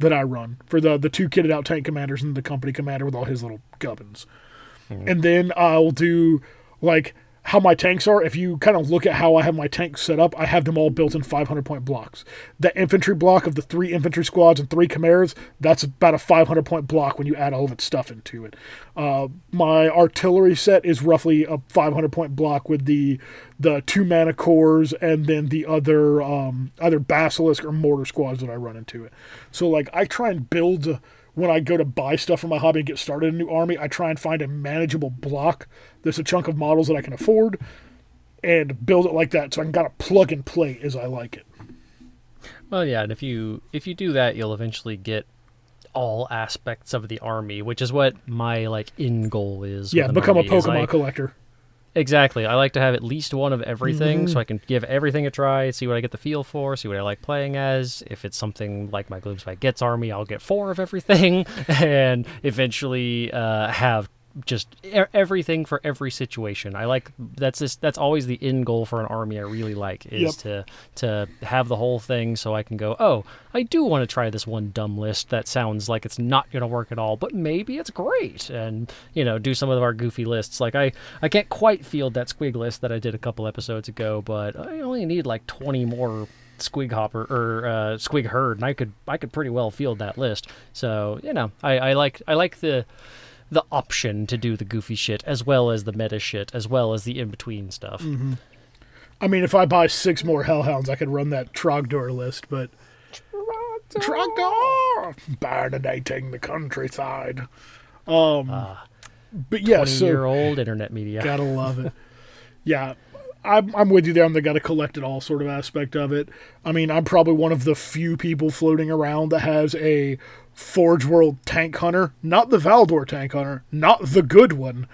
I run for the 2 kitted out tank commanders and the company commander with all his little gubbins. Mm-hmm. And then I'll do like how my tanks are. If you kind of look at how I have my tanks set up, I have them all built in 500-point blocks. The infantry block of the 3 infantry squads and 3 chimeras, that's about a 500-point block when you add all of its stuff into it. My artillery set is roughly a 500-point block with the 2 mana cores and then the other either basilisk or mortar squads that I run into it. So, like, I try and build, when I go to buy stuff for my hobby and get started in a new army, I try and find a manageable block. There's a chunk of models that I can afford and build it like that so I can kind of plug and play as I like it. Well, yeah, and if you do that, you'll eventually get all aspects of the army, which is what my, like, end goal is. Yeah, become a Pokemon collector. Exactly. I like to have at least one of everything so I can give everything a try, see what I get the feel for, see what I like playing as. If it's something like my Gloomspike Gets army, I'll get 4 of everything and eventually have just everything for every situation. I like that's always the end goal for an army. I really like is to have the whole thing so I can go, oh, I do want to try this one dumb list that sounds like it's not going to work at all, but maybe it's great. And do some of our goofy lists. Like I can't quite field that squig list that I did a couple episodes ago, but I only need like 20 more squig hopper or squig herd, and I could pretty well field that list. So I like the option to do the goofy shit as well as the meta shit as well as the in-between stuff. Mm-hmm. I mean, if I buy 6 more Hellhounds, I could run that Trogdor list, but... Trogdor! Barninating the countryside. But yeah, 20-year-old internet media. Gotta love it. Yeah, I'm with you there on the gotta collect it all sort of aspect of it. I mean, I'm probably one of the few people floating around that has a Forge World Tank Hunter, not the Valdor Tank Hunter, not the good one.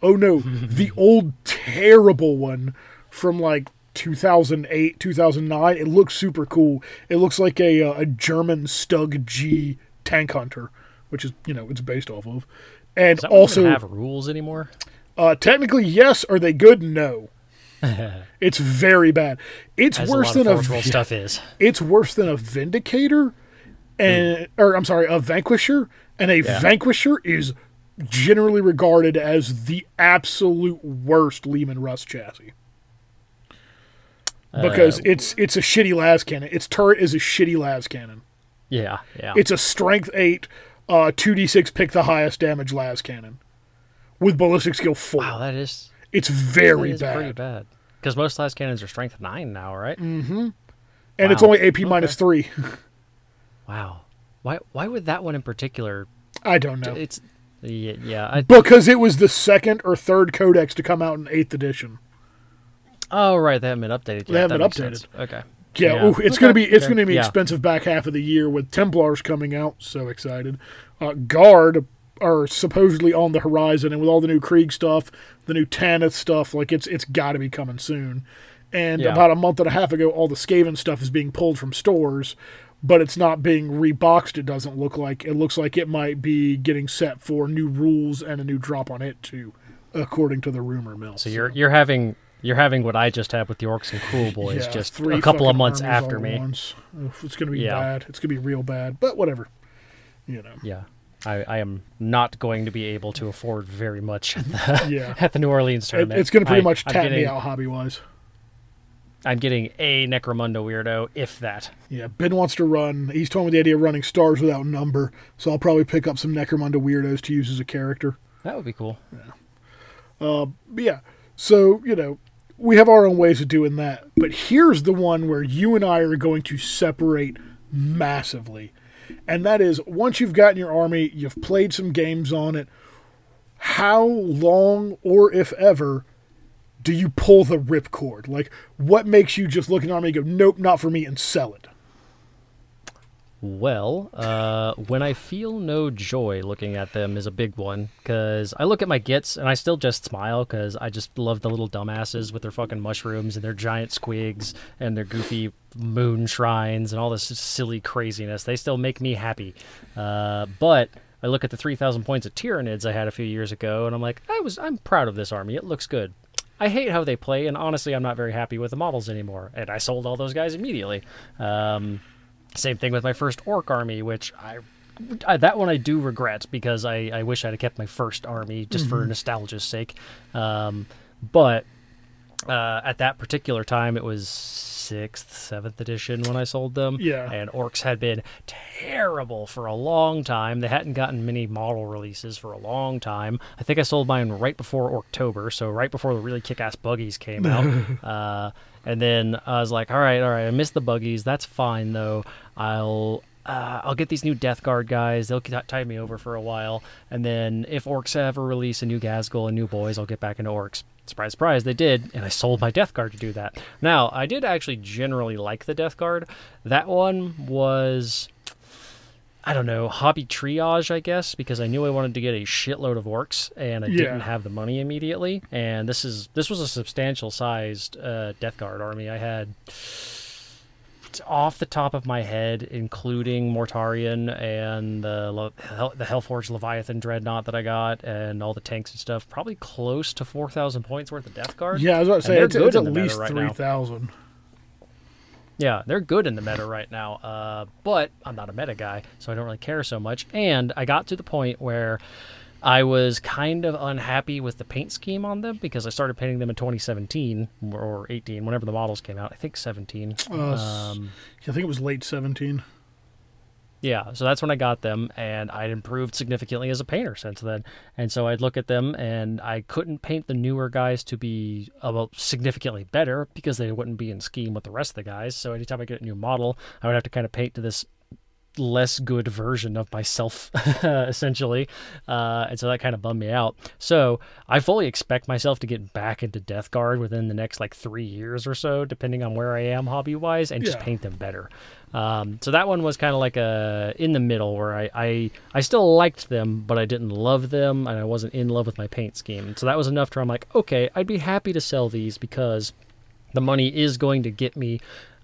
Oh no, the old terrible one from like 2008, 2009. It looks super cool. It looks like a German Stug G Tank Hunter, which is, it's based off of. And does that also have rules anymore? Technically, yes. Are they good? No. It's very bad. It's worse than Forge World stuff is. It's worse than a Vindicator. A Vanquisher, and Vanquisher is generally regarded as the absolute worst Lehman Russ chassis because it's a shitty las cannon. Its turret is a shitty las cannon. Yeah. It's a strength 8, 2d6 pick the highest damage las cannon with ballistic skill 4. Wow, that is. It's very bad. Pretty bad because most las cannons are strength 9 now, right? Mm-hmm. And it's only AP minus 3. Wow, why would that one in particular? I don't know. It's because it was the second or third codex to come out in 8th edition. Oh right, they haven't been updated. They haven't been updated. Sense. Okay. Yeah. Ooh, it's gonna be expensive back half of the year with Templars coming out. So excited. Guard are supposedly on the horizon, and with all the new Krieg stuff, the new Tanith stuff, like it's got to be coming soon. And about a month and a half ago, all the Skaven stuff is being pulled from stores. But it's not being reboxed, it doesn't look like. It looks like it might be getting set for new rules and a new drop on it, too, according to the rumor mill. So you're having what I just had with the Orcs and Kruleboyz just a couple of months after me. Oof, it's going to be bad. It's going to be real bad, but whatever. Yeah. I am not going to be able to afford very much at the New Orleans tournament. It's going to pretty much tap me out hobby-wise. I'm getting a Necromunda weirdo, if that. Yeah, Ben wants to run. He's toying with the idea of running Stars Without Number, so I'll probably pick up some Necromunda weirdos to use as a character. That would be cool. Yeah. So, we have our own ways of doing that. But here's the one where you and I are going to separate massively. And that is, once you've gotten your army, you've played some games on it, how long, or if ever, do you pull the ripcord? Like, what makes you just look at an army and go, nope, not for me, and sell it? Well, when I feel no joy looking at them is a big one, because I look at my gits, and I still just smile, because I just love the little dumbasses with their fucking mushrooms and their giant squigs and their goofy moon shrines and all this silly craziness. They still make me happy. But I look at the 3,000 points of Tyranids I had a few years ago, and I'm like, I'm proud of this army. It looks good. I hate how they play, and honestly, I'm not very happy with the models anymore. And I sold all those guys immediately. Same thing with my first Orc army, which that one I do regret because I wish I'd have kept my first army just for nostalgia's sake. But at that particular time, it was 7th edition when I sold them. Yeah. And Orcs had been terrible for a long time. They hadn't gotten many model releases for a long time. I think I sold mine right before Orktober, so right before the really kick-ass buggies came out. And then I was like, all right, I missed the buggies. That's fine, though. I'll get these new Death Guard guys. They'll tide me over for a while. And then if Orcs ever release a new Gazgul and new boys, I'll get back into Orcs. Surprise, surprise, they did, and I sold my Death Guard to do that. Now, I did actually generally like the Death Guard. That one was, I don't know, hobby triage, I guess, because I knew I wanted to get a shitload of Orcs, and I didn't have the money immediately. And this was a substantial-sized Death Guard army. I had off the top of my head, including Mortarion and the Hellforged Leviathan Dreadnought that I got and all the tanks and stuff, probably close to 4,000 points worth of Death Guard. Yeah, I was about to say, it's at least 3,000. Yeah, they're good in the meta right now, but I'm not a meta guy, so I don't really care so much. And I got to the point where I was kind of unhappy with the paint scheme on them because I started painting them in 2017 or 18, whenever the models came out. I think 17. I think it was late 17. Yeah, so that's when I got them, and I improved significantly as a painter since then. And so I'd look at them, and I couldn't paint the newer guys to be significantly better because they wouldn't be in scheme with the rest of the guys. So anytime I get a new model, I would have to kind of paint to this less good version of myself, essentially. And so that kind of bummed me out. So I fully expect myself to get back into Death Guard within the next 3 years or so, depending on where I am hobby-wise, and just paint them better. So that one was kind of in the middle where I still liked them, but I didn't love them, and I wasn't in love with my paint scheme. And so that was enough to where I'm like, okay, I'd be happy to sell these because the money is going to get me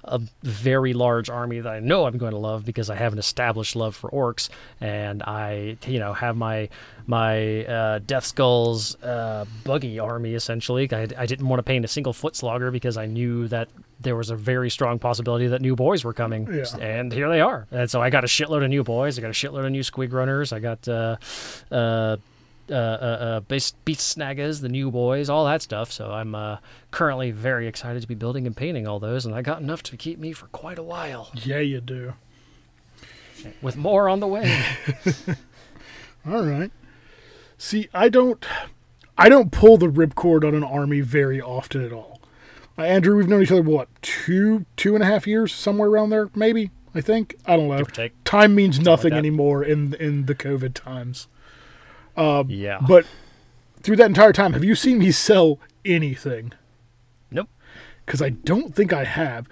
a very large army that I know I'm going to love because I have an established love for orcs, and I, have my Death Skulls buggy army essentially. I didn't want to paint a single Foot Slogger because I knew that there was a very strong possibility that new boys were coming, and here they are. And so I got a shitload of new boys. I got a shitload of new Squig Runners. I got Beast Snaggers, the new boys, all that stuff. So I'm currently very excited to be building and painting all those, and I got enough to keep me for quite a while. Yeah, you do. With more on the way. All right. See, I don't pull the ripcord on an army very often at all. Andrew, we've known each other, what, two and a half years, somewhere around there, maybe, I think. I don't know. Time means nothing anymore in the COVID times. Yeah. But through that entire time, have you seen me sell anything? Nope. Because I don't think I have.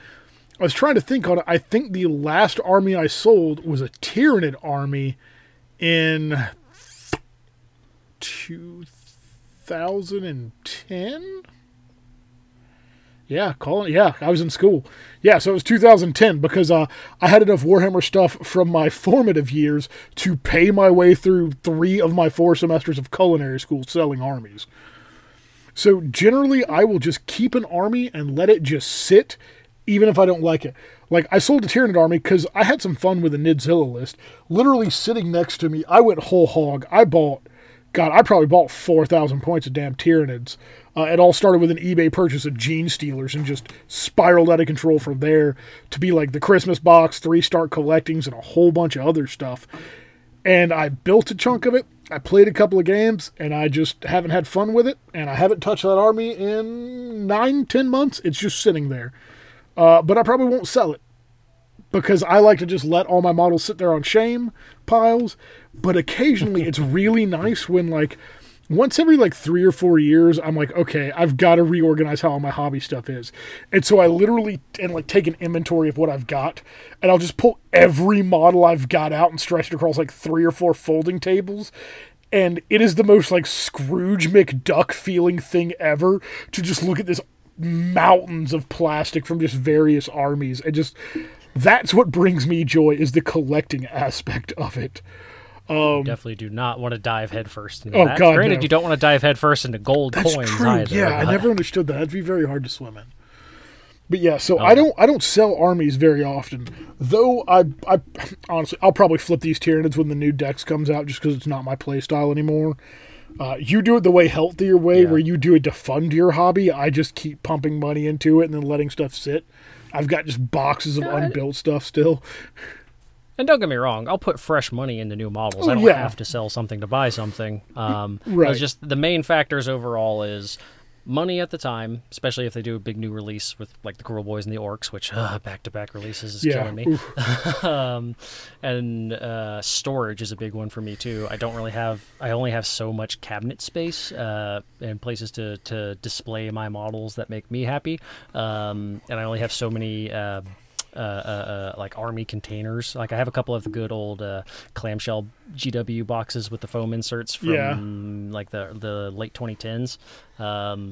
I was trying to think on it. I think the last army I sold was a Tyranid army in 2010? Yeah, I was in school. Yeah, so it was 2010 because I had enough Warhammer stuff from my formative years to pay my way through 3 of my 4 semesters of culinary school selling armies. So generally, I will just keep an army and let it just sit, even if I don't like it. I sold the Tyranid army because I had some fun with the Nidzilla list. Literally sitting next to me, I went whole hog. I probably bought 4,000 points of damn Tyranids. It all started with an eBay purchase of Gene Stealers and just spiraled out of control from there to be the Christmas box, 3-star collectings, and a whole bunch of other stuff. And I built a chunk of it, I played a couple of games, and I just haven't had fun with it, and I haven't touched that army in 9-10 months. It's just sitting there. But I probably won't sell it, because I like to just let all my models sit there on shame piles. But occasionally it's really nice when once every 3 or 4 years, I'm okay, I've got to reorganize how all my hobby stuff is. And so I literally take an inventory of what I've got, and I'll just pull every model I've got out and stretch it across 3 or 4 folding tables. And it is the most Scrooge McDuck feeling thing ever to just look at this mountains of plastic from just various armies. And just, that's what brings me joy, is the collecting aspect of it. You definitely do not want to dive headfirst into that. God, granted, no. You don't want to dive headfirst into gold coins either. Yeah, I never understood that. It'd be very hard to swim in. But yeah, so I don't sell armies very often. Though I honestly, I'll probably flip these Tyranids when the new Dex comes out, just because it's not my playstyle anymore. You do it the way healthier way, where you do it to fund your hobby. I just keep pumping money into it and then letting stuff sit. I've got just boxes of unbuilt stuff still. And don't get me wrong, I'll put fresh money into new models. I don't have to sell something to buy something. It's just the main factors overall is money at the time, especially if they do a big new release with the Kruleboyz and the Orcs, which back-to-back releases is killing me. And storage is a big one for me too. I only have so much cabinet space and places to display my models that make me happy. And I only have so many like army containers. Like I have a couple of the good old clamshell GW boxes with the foam inserts from like the late 2010s,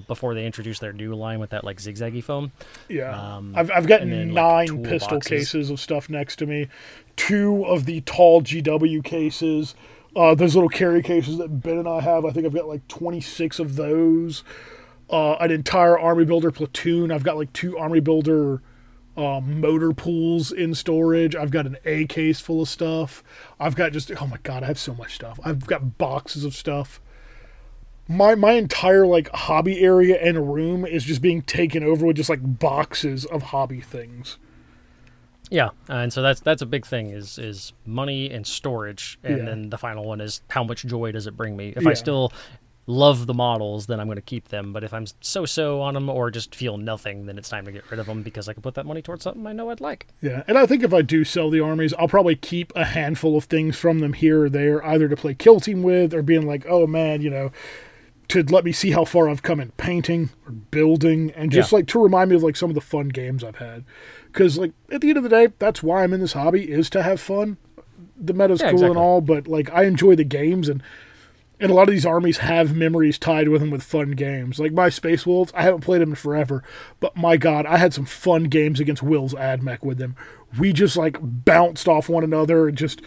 before they introduced their new line with that like zigzaggy foam. I've got 9 pistol boxes. Cases of stuff next to me, 2 of the tall GW cases, those little carry cases that Ben and I have. I think I've got like 26 of those. An entire army builder platoon. I've got like 2 army builder motor pools in storage. I've got an A case full of stuff. I've got just, oh my God, I have so much stuff. I've got boxes of stuff. My entire like hobby area and room is just being taken over with just like boxes of hobby things. Yeah, and so that's a big thing is money and storage, and then the final one is how much joy does it bring me. If I still love the models, then I'm going to keep them, but if I'm so-so on them or just feel nothing, then it's time to get rid of them because I can put that money towards something I know I'd like. Yeah, and I think if I do sell the armies, I'll probably keep a handful of things from them here or there, either to play kill team with or being like, oh man, you know, to let me see how far I've come in painting or building, and just like to remind me of like some of the fun games I've had. Because like at the end of the day, that's why I'm in this hobby, is to have fun. The meta's cool and all, but like I enjoy the games, and a lot of these armies have memories tied with them with fun games. Like my Space Wolves, I haven't played them in forever, but my God, I had some fun games against Will's AdMech with them. We just like bounced off one another and just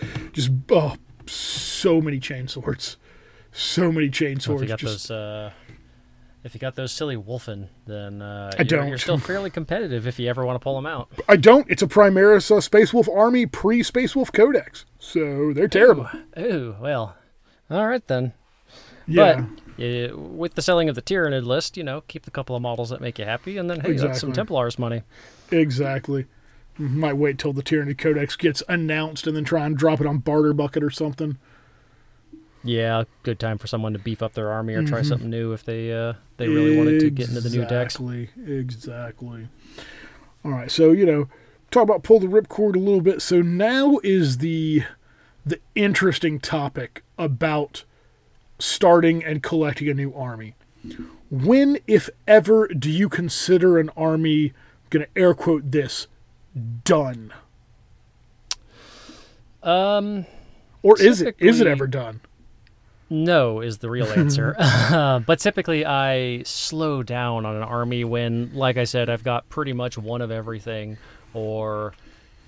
oh, so many chainswords. So many chainswords. If you got those silly Wolfen, then you're still fairly competitive if you ever want to pull them out. I don't. It's a Primaris Space Wolf army pre-Space Wolf Codex, so they're terrible. Ooh, well, all right then. Yeah. But with the selling of the Tyranid list, you know, keep the couple of models that make you happy, and then, hey, that's some Templars money. Exactly. Might wait till the Tyranid Codex gets announced and then try and drop it on Barter Bucket or something. Yeah, good time for someone to beef up their army or try something new if they really wanted to get into the new decks. Exactly. All right, so, you know, talk about pull the ripcord a little bit. So now is the interesting topic about starting and collecting a new army. When, if ever, do you consider an army, I'm going to air quote this, done? Or is it ever done? No is the real answer. But typically I slow down on an army when, like I said, I've got pretty much one of everything, or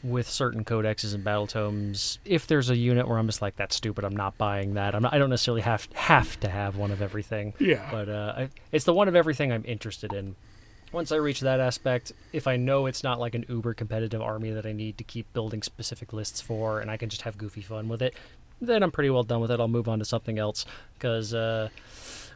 with certain codexes and battle tomes, if there's a unit where I'm just like, that's stupid, I'm not buying that. I don't necessarily have to have one of everything. Yeah. But it's the one of everything I'm interested in. Once I reach that aspect, if I know it's not like an uber competitive army that I need to keep building specific lists for and I can just have goofy fun with it, then I'm pretty well done with it. I'll move on to something else, because I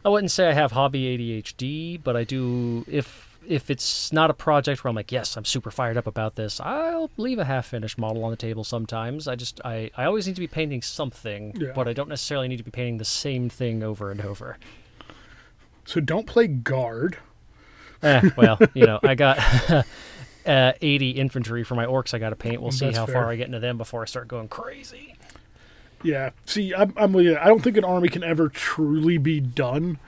wouldn't say I have hobby ADHD, but I do, if it's not a project where I'm like, yes, I'm super fired up about this, I'll leave a half-finished model on the table sometimes. I always need to be painting something, but I don't necessarily need to be painting the same thing over and over. So don't play guard. Well, you know, I got... 80 infantry for my orcs I got to paint. We'll see how far I get into them before I start going crazy. Yeah, see, I'm with you. I don't think an army can ever truly be done.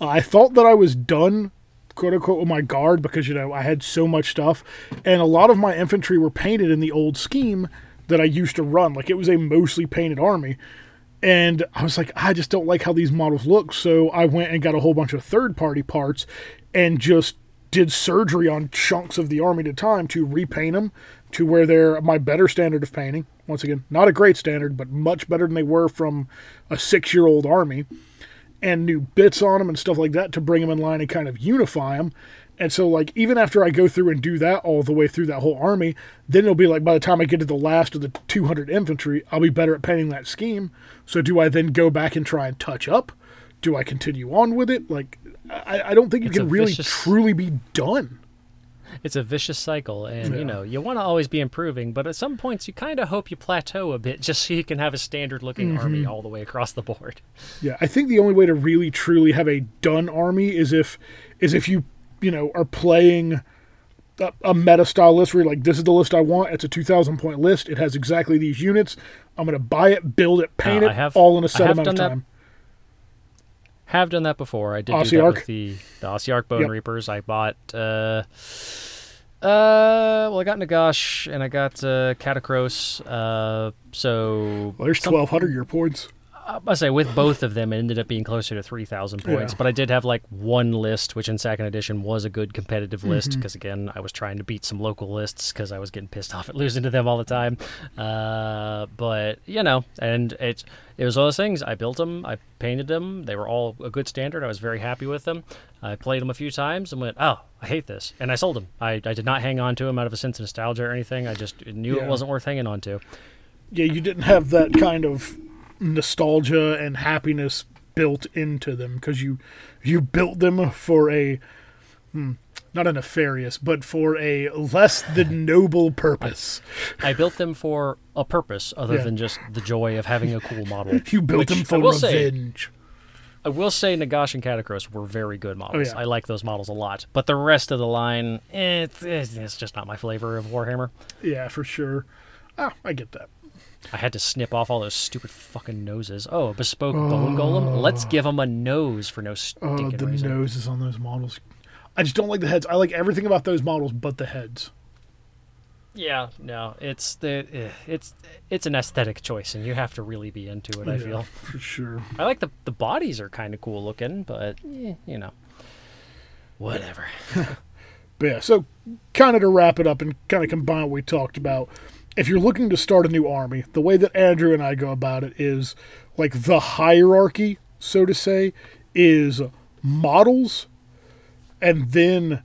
I thought that I was done, quote-unquote, with my guard because, you know, I had so much stuff. And a lot of my infantry were painted in the old scheme that I used to run. Like, it was a mostly painted army. And I was like, I just don't like how these models look. So I went and got a whole bunch of third-party parts and just did surgery on chunks of the army at a time to repaint them to where they're my better standard of painting. Once again, not a great standard, but much better than they were from a 6-year-old army, and new bits on them and stuff like that to bring them in line and kind of unify them. And so, like, even after I go through and do that all the way through that whole army, then it'll be like by the time I get to the last of the 200 infantry, I'll be better at painting that scheme. So do I then go back and try and touch up? Do I continue on with it? Like, I don't think you can really truly be done. It's a vicious cycle, and, you know, you want to always be improving, but at some points you kind of hope you plateau a bit just so you can have a standard-looking army all the way across the board. Yeah, I think the only way to really truly have a done army is if you know, are playing a meta-style list where you're like, this is the list I want, it's a 2,000-point list, it has exactly these units, I'm going to buy it, build it, paint it, all in a set amount of time. Have done that before. I did do that with the Ossiarch Bone Reapers. I bought Well, I got Nagash and I got Catacross. So well, there's 1,200 your points. I say with both of them, it ended up being closer to 3,000 points. Yeah. But I did have like one list, which in second edition was a good competitive list because again, I was trying to beat some local lists because I was getting pissed off at losing to them all the time. But you know, and it was all those things. I built them, I painted them. They were all a good standard. I was very happy with them. I played them a few times and went, oh, I hate this, and I sold them. I did not hang on to them out of a sense of nostalgia or anything. I just knew it wasn't worth hanging on to. Yeah, you didn't have that kind of nostalgia and happiness built into them because you built them for a not a nefarious but for a less than noble purpose. I built them for a purpose other than just the joy of having a cool model. You built them for revenge. I will say Nagash and Catacross were very good models. Oh, yeah. I like those models a lot, but the rest of the line it's just not my flavor of Warhammer. Yeah, for sure. I get that. I had to snip off all those stupid fucking noses. Oh, a bespoke bone golem? Let's give him a nose for no stinking reason. The noses on those models. I just don't like the heads. I like everything about those models but the heads. Yeah, no, it's an aesthetic choice, and you have to really be into it, I feel. For sure. I like the bodies are kind of cool looking, but, you know, whatever. But yeah, so kind of to wrap it up and kind of combine what we talked about, if you're looking to start a new army, the way that Andrew and I go about it is, like, the hierarchy, so to say, is models and then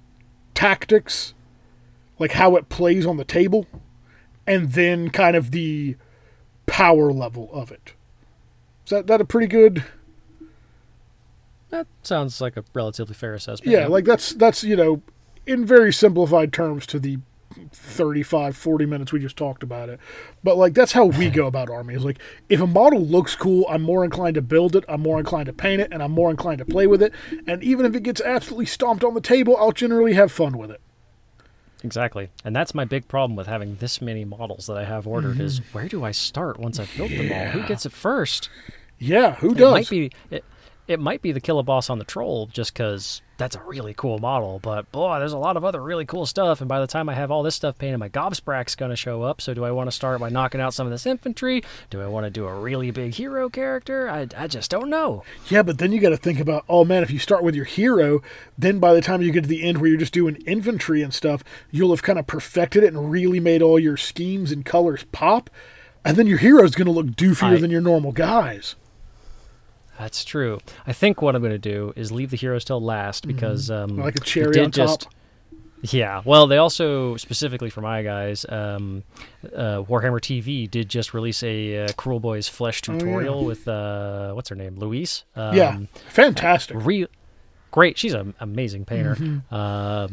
tactics, like how it plays on the table, and then kind of the power level of it. Is that a pretty good... That sounds like a relatively fair assessment. Yeah, like that's you know, in very simplified terms to the 40 minutes we just talked about it, but like that's how we go about armies. Like if a model looks cool, I'm more inclined to build it, I'm more inclined to paint it, and I'm more inclined to play with it, and even if it gets absolutely stomped on the table, I'll generally have fun with it. Exactly. And that's my big problem with having this many models that I have ordered is where do I start once I've built them all? Who gets it first? Who does? It might be the Killaboss on the troll just because that's a really cool model, but boy, there's a lot of other really cool stuff, and by the time I have all this stuff painted, my Gobsprack's going to show up, so do I want to start by knocking out some of this infantry? Do I want to do a really big hero character? I just don't know. Yeah, but then you got to think about, oh man, if you start with your hero, then by the time you get to the end where you're just doing infantry and stuff, you'll have kind of perfected it and really made all your schemes and colors pop, and then your hero's going to look doofier than your normal guys. That's true. I think what I'm going to do is leave the heroes till last because... like a cherry on top? Yeah. Well, they also, specifically for my guys, Warhammer TV did just release a Kruleboyz Flesh tutorial with, what's her name, Louise? Fantastic. Great. She's an amazing painter. Love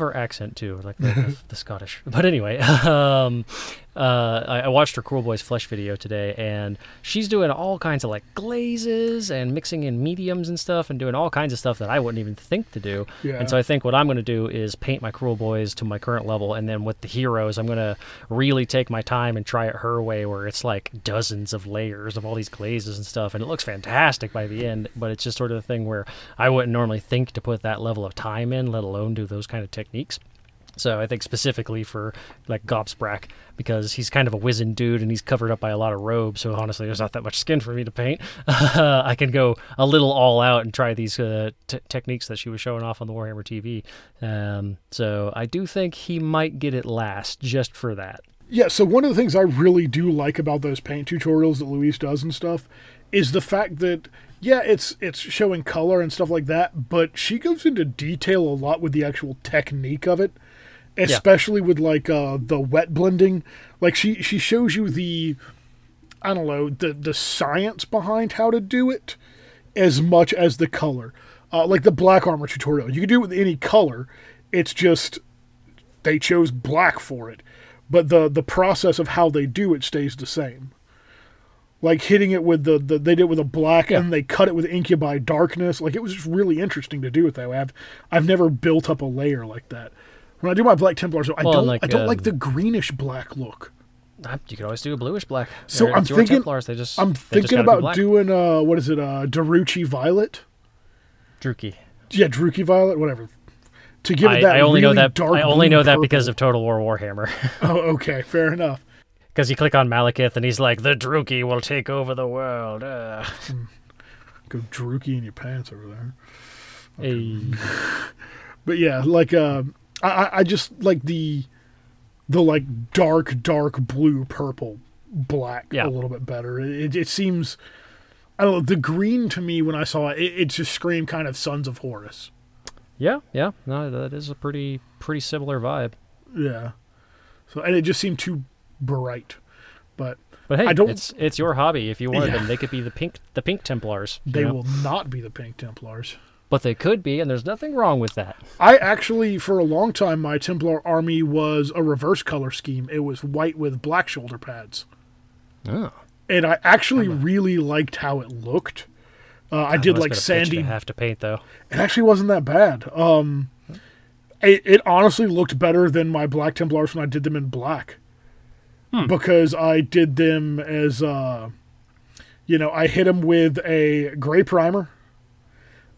her accent, too, like the Scottish. But anyway, I watched her Kruleboyz Flesh video today, and she's doing all kinds of, like, glazes and mixing in mediums and stuff and doing all kinds of stuff that I wouldn't even think to do. Yeah. And so I think what I'm going to do is paint my Kruleboyz to my current level, and then with the heroes, I'm going to really take my time and try it her way where it's, like, dozens of layers of all these glazes and stuff, and it looks fantastic by the end, but it's just sort of a thing where I wouldn't normally think to put that level of time in, let alone do those kind of techniques. So I think specifically for like Gobsprack, because he's kind of a wizened dude and he's covered up by a lot of robe, so honestly there's not that much skin for me to paint. I can go a little all out and try these techniques that she was showing off on the Warhammer TV. So I do think he might get it last just for that. Yeah, so one of the things I really do like about those paint tutorials that Luis does and stuff is the fact that yeah, it's showing color and stuff like that, but she goes into detail a lot with the actual technique of it, especially with, like, the wet blending. Like, she shows you the, I don't know, the science behind how to do it as much as the color. Like the black armor tutorial. You can do it with any color. It's just they chose black for it. But the process of how they do it stays the same. Like hitting it with they did it with a black and they cut it with Incubi Darkness. Like it was just really interesting to do it that way. I've never built up a layer like that. When I do my Black Templars, I don't like the greenish black look. You can always do a bluish black. So I'm thinking Templars, I'm thinking about doing what is it? Druki Violet. Druki. Yeah, Druki Violet. Whatever. to give it that I only really know that, dark I only know purple. That because of Total War Warhammer. Oh, okay. Fair enough. Because you click on Malekith and he's like, the Druki will take over the world. Go Druki in your pants over there. Okay. Hey. But yeah, like, I just like the like dark blue, purple, black a little bit better. It seems, I don't know, the green to me when I saw it, it just screamed kind of Sons of Horus. Yeah. No, that is a pretty similar vibe. Yeah. So, and it just seemed too bright. But hey, it's your hobby. If you wanted them, they could be the pink Templars. They will not be the pink Templars. But they could be, and there's nothing wrong with that. I actually, for a long time, my Templar army was a reverse color scheme. It was white with black shoulder pads. Oh. And I actually really liked how it looked. I did like sandy. Have to paint though. It actually wasn't that bad. It honestly looked better than my Black Templars when I did them in black, because I did them as I hit them with a gray primer.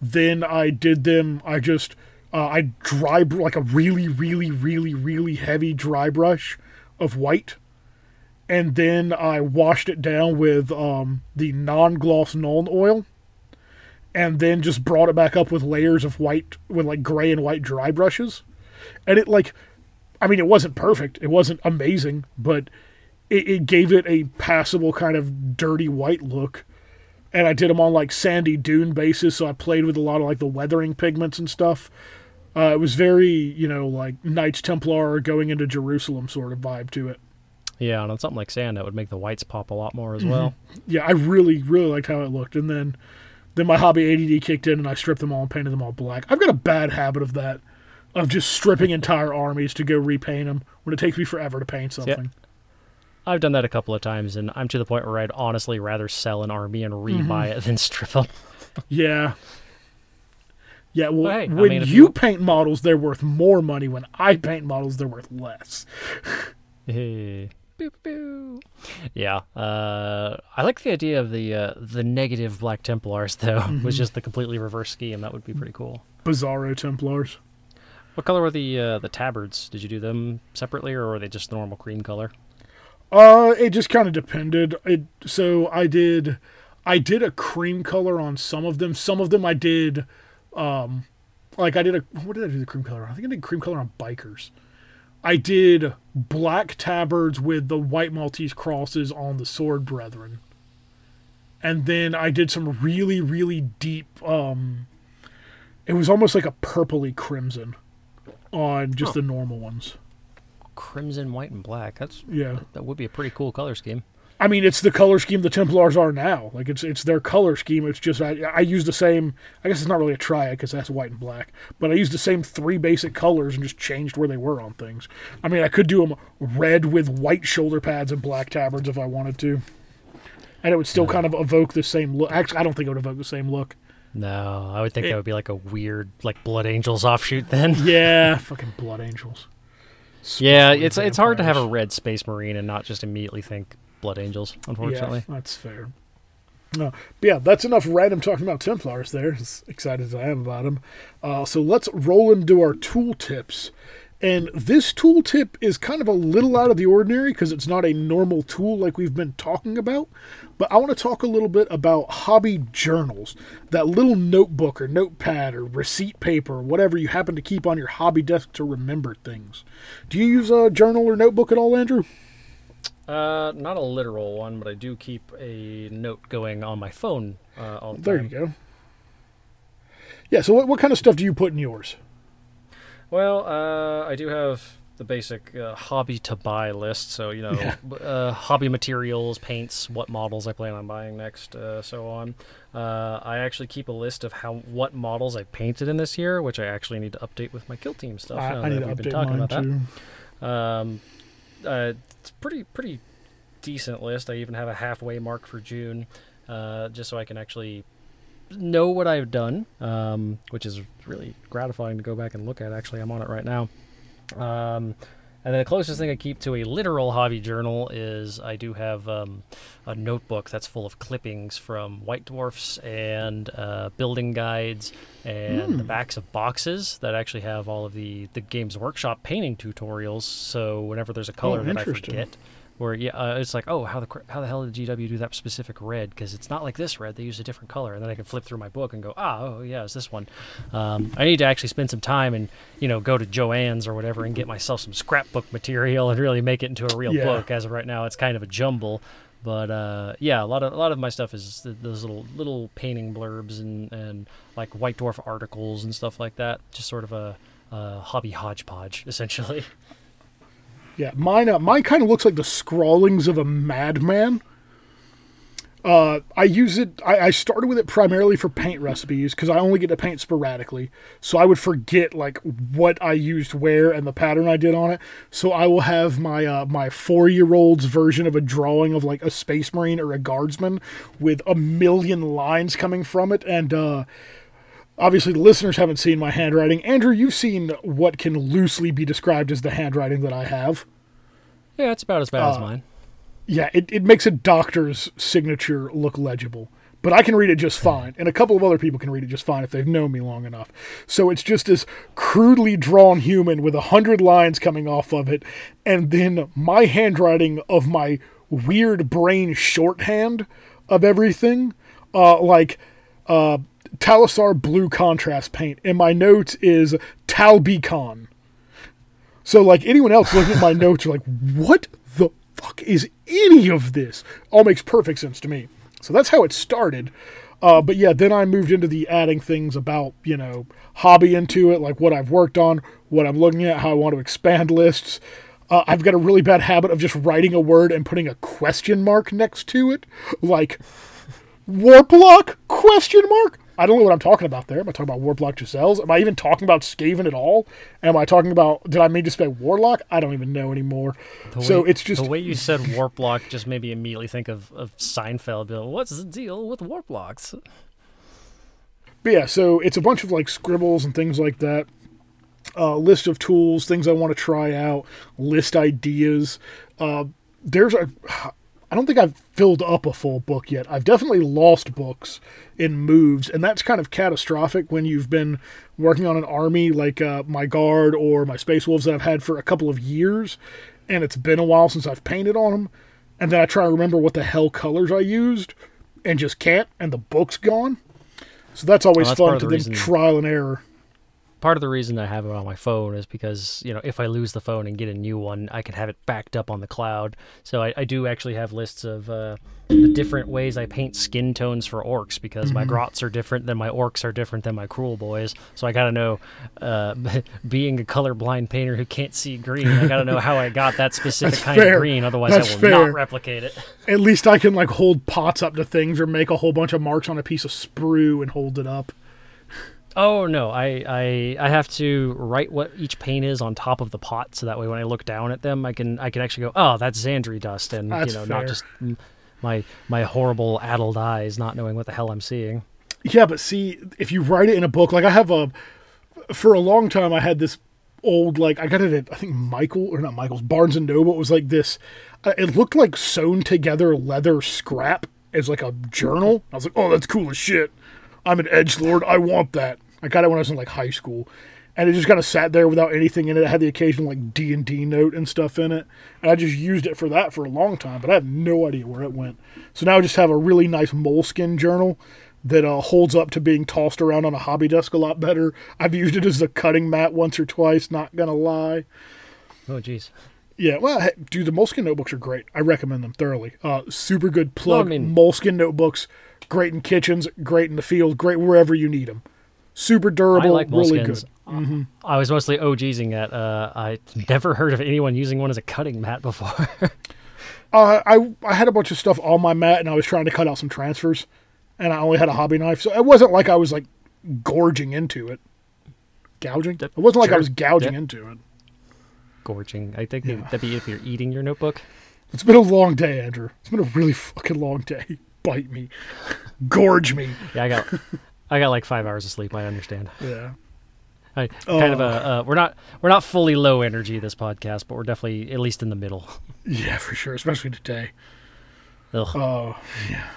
Then I did them. I just I dry like a really heavy dry brush of white. And then I washed it down with the non-gloss Nuln oil, and then just brought it back up with layers of white, with like gray and white dry brushes. And it like, I mean, it wasn't perfect. It wasn't amazing, but it gave it a passable kind of dirty white look. And I did them on like sandy dune bases, so I played with a lot of like the weathering pigments and stuff. It was very, like Knights Templar going into Jerusalem sort of vibe to it. Yeah, and on something like sand, that would make the whites pop a lot more as well. Yeah, I really liked how it looked. And then my hobby ADD kicked in, and I stripped them all and painted them all black. I've got a bad habit of that, of just stripping entire armies to go repaint them when it takes me forever to paint something. Yep. I've done that a couple of times, and I'm to the point where I'd honestly rather sell an army and rebuy it than strip them. Yeah. Yeah, well, hey, when you paint models, they're worth more money. When I paint models, they're worth less. Hey. Yeah, I like the idea of the negative Black Templars, though. It was just the completely reverse scheme. That would be pretty cool. Bizarro Templars. What color were the tabards? Did you do them separately, or were they just the normal cream color? It just kind of depended. So I did a cream color on some of them. Some of them I did, what did I do the cream color on? I think I did cream color on bikers. I did black tabards with the white Maltese crosses on the Sword Brethren. And then I did some really deep, it was almost like a purpley crimson on just the normal ones. Crimson, white, and black. That would be a pretty cool color scheme. I mean, it's the color scheme the Templars are now. Like, it's their color scheme. It's just I used the same, I guess it's not really a triad because that's white and black, but I used the same three basic colors and just changed where they were on things. I mean, I could do them red with white shoulder pads and black tabards if I wanted to. And it would still kind of evoke the same look. Actually, I don't think it would evoke the same look. No, I would think that would be like a weird, like, Blood Angels offshoot then. Yeah, fucking Blood Angels. Yeah, it's hard to have a red Space Marine and not just immediately think Blood Angels, unfortunately. Yeah, that's fair. No, but yeah, that's enough random talking about Templars there, as excited as I am about them. So let's roll into our tooltips. And this tooltip is kind of a little out of the ordinary because it's not a normal tool like we've been talking about. But I want to talk a little bit about hobby journals, that little notebook or notepad or receipt paper or whatever you happen to keep on your hobby desk to remember things. Do you use a journal or notebook at all, Andrew? Not a literal one, but I do keep a note going on my phone all the time. There you go. Yeah, so what kind of stuff do you put in yours? Well, I do have the basic hobby to buy list, so, hobby materials, paints, what models I plan on buying next, so on. I actually keep a list of what models I painted in this year, which I actually need to update with my Kill Team stuff. I need to update mine, too. It's pretty decent list. I even have a halfway mark for June, just so I can actually know what I've done, which is really gratifying to go back and look at. Actually, I'm on it right now. And then the closest thing I keep to a literal hobby journal is I do have a notebook that's full of clippings from White Dwarfs and building guides and the backs of boxes that actually have all of the Games Workshop painting tutorials. So whenever there's a color that I forget, where it's like, oh, how the hell did GW do that specific red? Because it's not like this red. They used a different color. And then I can flip through my book and go, it's this one. I need to actually spend some time and, go to Joann's or whatever and get myself some scrapbook material and really make it into a real book. As of right now, it's kind of a jumble. But, a lot of my stuff is those little painting blurbs and like White Dwarf articles and stuff like that. Just sort of a hobby hodgepodge, essentially. Yeah, mine kind of looks like the scrawlings of a madman. I use it. I started with it primarily for paint recipes because I only get to paint sporadically. So I would forget like what I used where and the pattern I did on it. So I will have my my 4-year-old's version of a drawing of like a space marine or a guardsman with a million lines coming from it. And obviously, the listeners haven't seen my handwriting. Andrew, you've seen what can loosely be described as the handwriting that I have. Yeah, it's about as bad as mine. Yeah, it makes a doctor's signature look legible. But I can read it just fine. And a couple of other people can read it just fine if they've known me long enough. So it's just this crudely drawn human with 100 lines coming off of it. And then my handwriting of my weird brain shorthand of everything. Talisar blue contrast paint, and my notes is Talbicon. So, like, anyone else looking at my notes are like, what the fuck is any of this? All makes perfect sense to me. So that's how it started. But yeah, then I moved into the adding things about, hobby into it, like what I've worked on, what I'm looking at, how I want to expand lists. I've got a really bad habit of just writing a word and putting a question mark next to it. Like, Warplock? Question mark? I don't know what I'm talking about there. Am I talking about Warplock Giselles? Am I even talking about Skaven at all? Am I talking about... Did I mean to say Warlock? I don't even know anymore. It's just... The way you said Warplock just made me immediately think of Seinfeld. What's the deal with Warplocks? But yeah, so it's a bunch of like scribbles and things like that. List of tools, things I want to try out, list ideas. I don't think I've filled up a full book yet. I've definitely lost books in moves, and that's kind of catastrophic when you've been working on an army like my Guard or my Space Wolves that I've had for a couple of years, and it's been a while since I've painted on them, and then I try to remember what the hell colors I used and just can't, and the book's gone. So that's always fun to then trial and error. Part of the reason I have it on my phone is because, if I lose the phone and get a new one, I can have it backed up on the cloud. So I do actually have lists of the different ways I paint skin tones for orcs, because my grots are different than my orcs are different than my Kruleboyz. So I got to know, being a colorblind painter who can't see green, I got to know how I got that specific kind of green. Otherwise, I will not replicate it. At least I can like hold pots up to things or make a whole bunch of marks on a piece of sprue and hold it up. Oh, no, I have to write what each paint is on top of the pot, so that way when I look down at them, I can actually go, oh, that's Xandri dust, and, not just my horrible addled eyes not knowing what the hell I'm seeing. Yeah, but see, if you write it in a book, like for a long time I had this old, like, I got it at, I think, Barnes & Noble. It was like this, it looked like sewn together leather scrap as like a journal. I was like, oh, that's cool as shit. I'm an edgelord. I want that. I got it when I was in, like, high school. And it just kind of sat there without anything in it. It had the occasional, like, D&D note and stuff in it. And I just used it for that for a long time, but I have no idea where it went. So now I just have a really nice moleskin journal that holds up to being tossed around on a hobby desk a lot better. I've used it as a cutting mat once or twice, not going to lie. Oh, jeez. Yeah, well, hey, dude, the moleskin notebooks are great. I recommend them thoroughly. Super good plug. Moleskin notebooks. Great in kitchens, great in the field, great wherever you need them. Super durable, really good. Mm-hmm. I was mostly OGsing at. I never heard of anyone using one as a cutting mat before. I had a bunch of stuff on my mat, and I was trying to cut out some transfers, and I only had a hobby knife, so it wasn't like I was like gorging into it. Gouging? It wasn't like I was gouging into it. Gorging. I think that'd be if you're eating your notebook. It's been a long day, Andrew. It's been a really fucking long day. Bite me, gorge me. Yeah, I got like 5 hours of sleep. I understand. Yeah, We're not fully low energy this podcast, but we're definitely at least in the middle. Yeah, for sure, especially today. Ugh. Oh, yeah.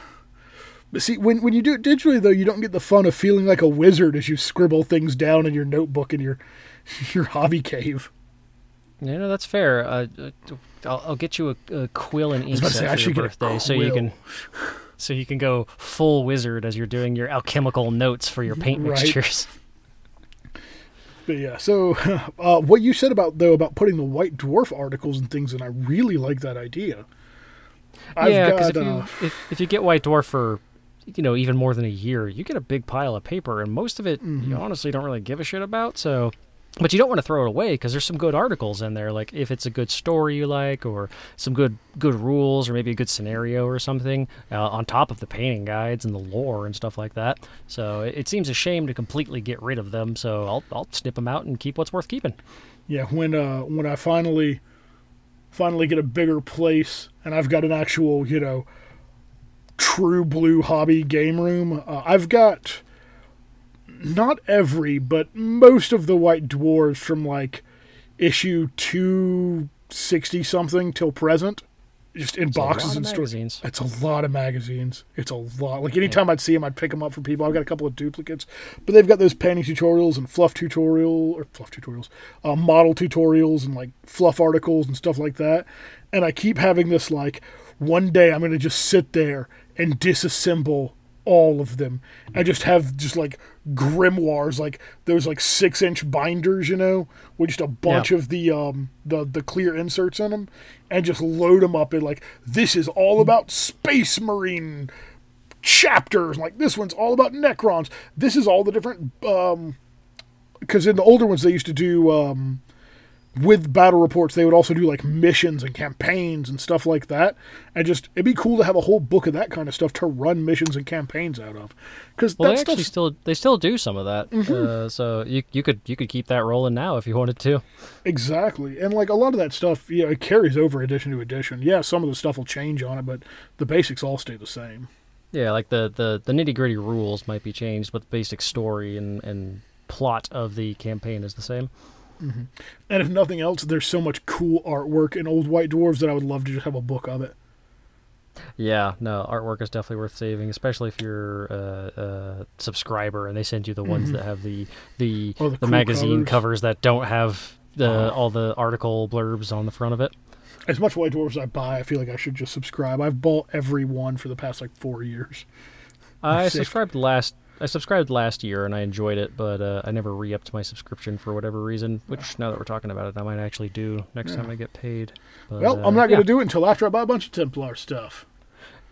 But see, when you do it digitally, though, you don't get the fun of feeling like a wizard as you scribble things down in your notebook in your hobby cave. Yeah, no, that's fair. I'll get you a quill and ink set for your birthday, so you can go full wizard as you're doing your alchemical notes for your paint mixtures. But yeah, so what you said about putting the White Dwarf articles and things in, I really like that idea. Because if you get White Dwarf for, even more than a year, you get a big pile of paper, and most of it you honestly don't really give a shit about, so... But you don't want to throw it away because there's some good articles in there. Like if it's a good story you like, or some good rules, or maybe a good scenario or something on top of the painting guides and the lore and stuff like that. So it seems a shame to completely get rid of them. So I'll snip them out and keep what's worth keeping. Yeah, when I finally get a bigger place and I've got an actual true blue hobby game room, I've got. Not every, but most of the White Dwarves from, issue 260-something till present, just in boxes and stores. It's a lot of magazines. It's a lot. Anytime I'd see them, I'd pick them up for people. I've got a couple of duplicates. But they've got those painting tutorials and model tutorials and, fluff articles and stuff like that. And I keep having this, one day I'm going to just sit there and disassemble all of them. I just have grimoires, those 6-inch binders, with just a bunch of the clear inserts in them, and just load them up and this is all about Space Marine chapters. This one's all about Necrons. This is all the different because in the older ones they used to do with battle reports, they would also do missions and campaigns and stuff like that. And it'd be cool to have a whole book of that kind of stuff to run missions and campaigns out of. They still do some of that. Mm-hmm. So you could keep that rolling now if you wanted to. Exactly. And a lot of that stuff, it carries over edition to edition. Yeah, some of the stuff will change on it, but the basics all stay the same. Yeah, the nitty-gritty rules might be changed, but the basic story and plot of the campaign is the same. Mm-hmm. And if nothing else, there's so much cool artwork in old White Dwarves that I would love to just have a book of it. Yeah, no, artwork is definitely worth saving, especially if you're a subscriber and they send you the ones that have the cool magazine covers that don't have all the article blurbs on the front of it. As much White Dwarves as I buy, I feel like I should just subscribe. I've bought every one for the past 4 years. I subscribed last year and I enjoyed it, but I never re-upped my subscription for whatever reason, which now that we're talking about it, I might actually do next time I get paid. But, I'm not going to do it until after I buy a bunch of Templar stuff.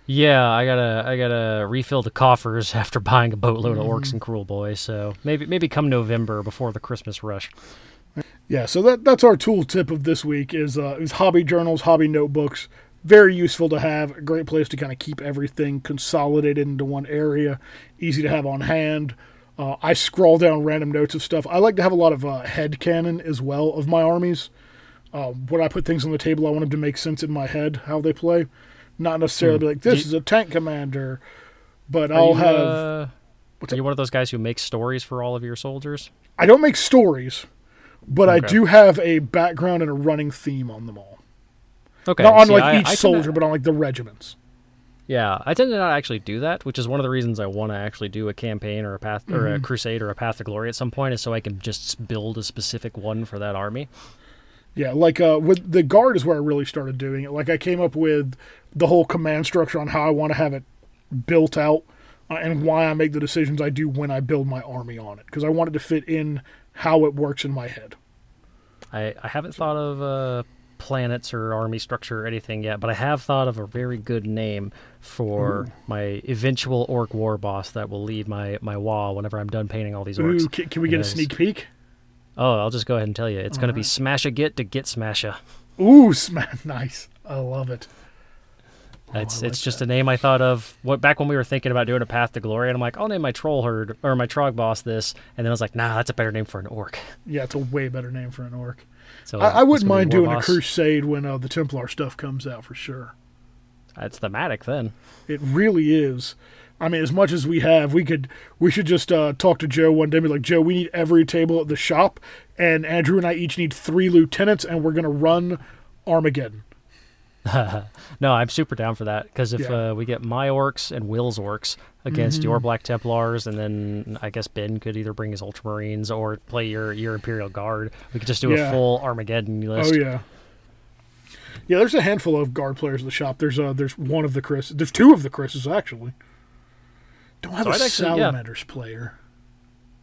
Yeah, I gotta refill the coffers after buying a boatload of Orcs and Kruleboyz, so maybe come November before the Christmas rush. Yeah, so that's our tool tip of this week is hobby journals, hobby notebooks. Very useful to have, a great place to kind of keep everything consolidated into one area, easy to have on hand. I scroll down random notes of stuff. I like to have a lot of headcanon as well of my armies. When I put things on the table, I want them to make sense in my head, how they play. Not necessarily be like, this is a tank commander, but are you one of those guys who makes stories for all of your soldiers? I don't make stories, but I do have a background and a running theme on them all. Okay. Not on each soldier, but on the regiments. Yeah, I tend to not actually do that, which is one of the reasons I want to actually do a campaign or a path or a crusade or a path to glory at some point, is so I can just build a specific one for that army. Yeah, with the guard is where I really started doing it. I came up with the whole command structure on how I want to have it built out and why I make the decisions I do when I build my army on it, because I wanted to fit in how it works in my head. I haven't thought of. Planets or army structure or anything yet, but I have thought of a very good name for my eventual orc war boss that will lead my WoW whenever I'm done painting all these orcs. Ooh, can we get a sneak peek? Oh, I'll just go ahead and tell you. It's going to be Smash-a-Git to Git Smasha. Ooh, nice. I love it. It's just a name I thought of back when we were thinking about doing a Path to Glory, and I'm like, I'll name my troll herd or my trog boss this, and then I was like, nah, that's a better name for an orc. Yeah, it's a way better name for an orc. So I wouldn't mind doing a crusade when the Templar stuff comes out for sure. It's thematic then. It really is. I mean, as much as we have, we should just talk to Joe one day and be like, Joe, we need every table at the shop, and Andrew and I each need 3 lieutenants, and we're going to run Armageddon. No, I'm super down for that, because if we get my orcs and Will's orcs against your Black Templars, and then I guess Ben could either bring his Ultramarines or play your Imperial Guard, we could just do a full Armageddon list. Oh, yeah. Yeah, there's a handful of Guard players in the shop. There's one of the Chris. There's 2 of the Chris's, actually. Don't have a Salamanders player.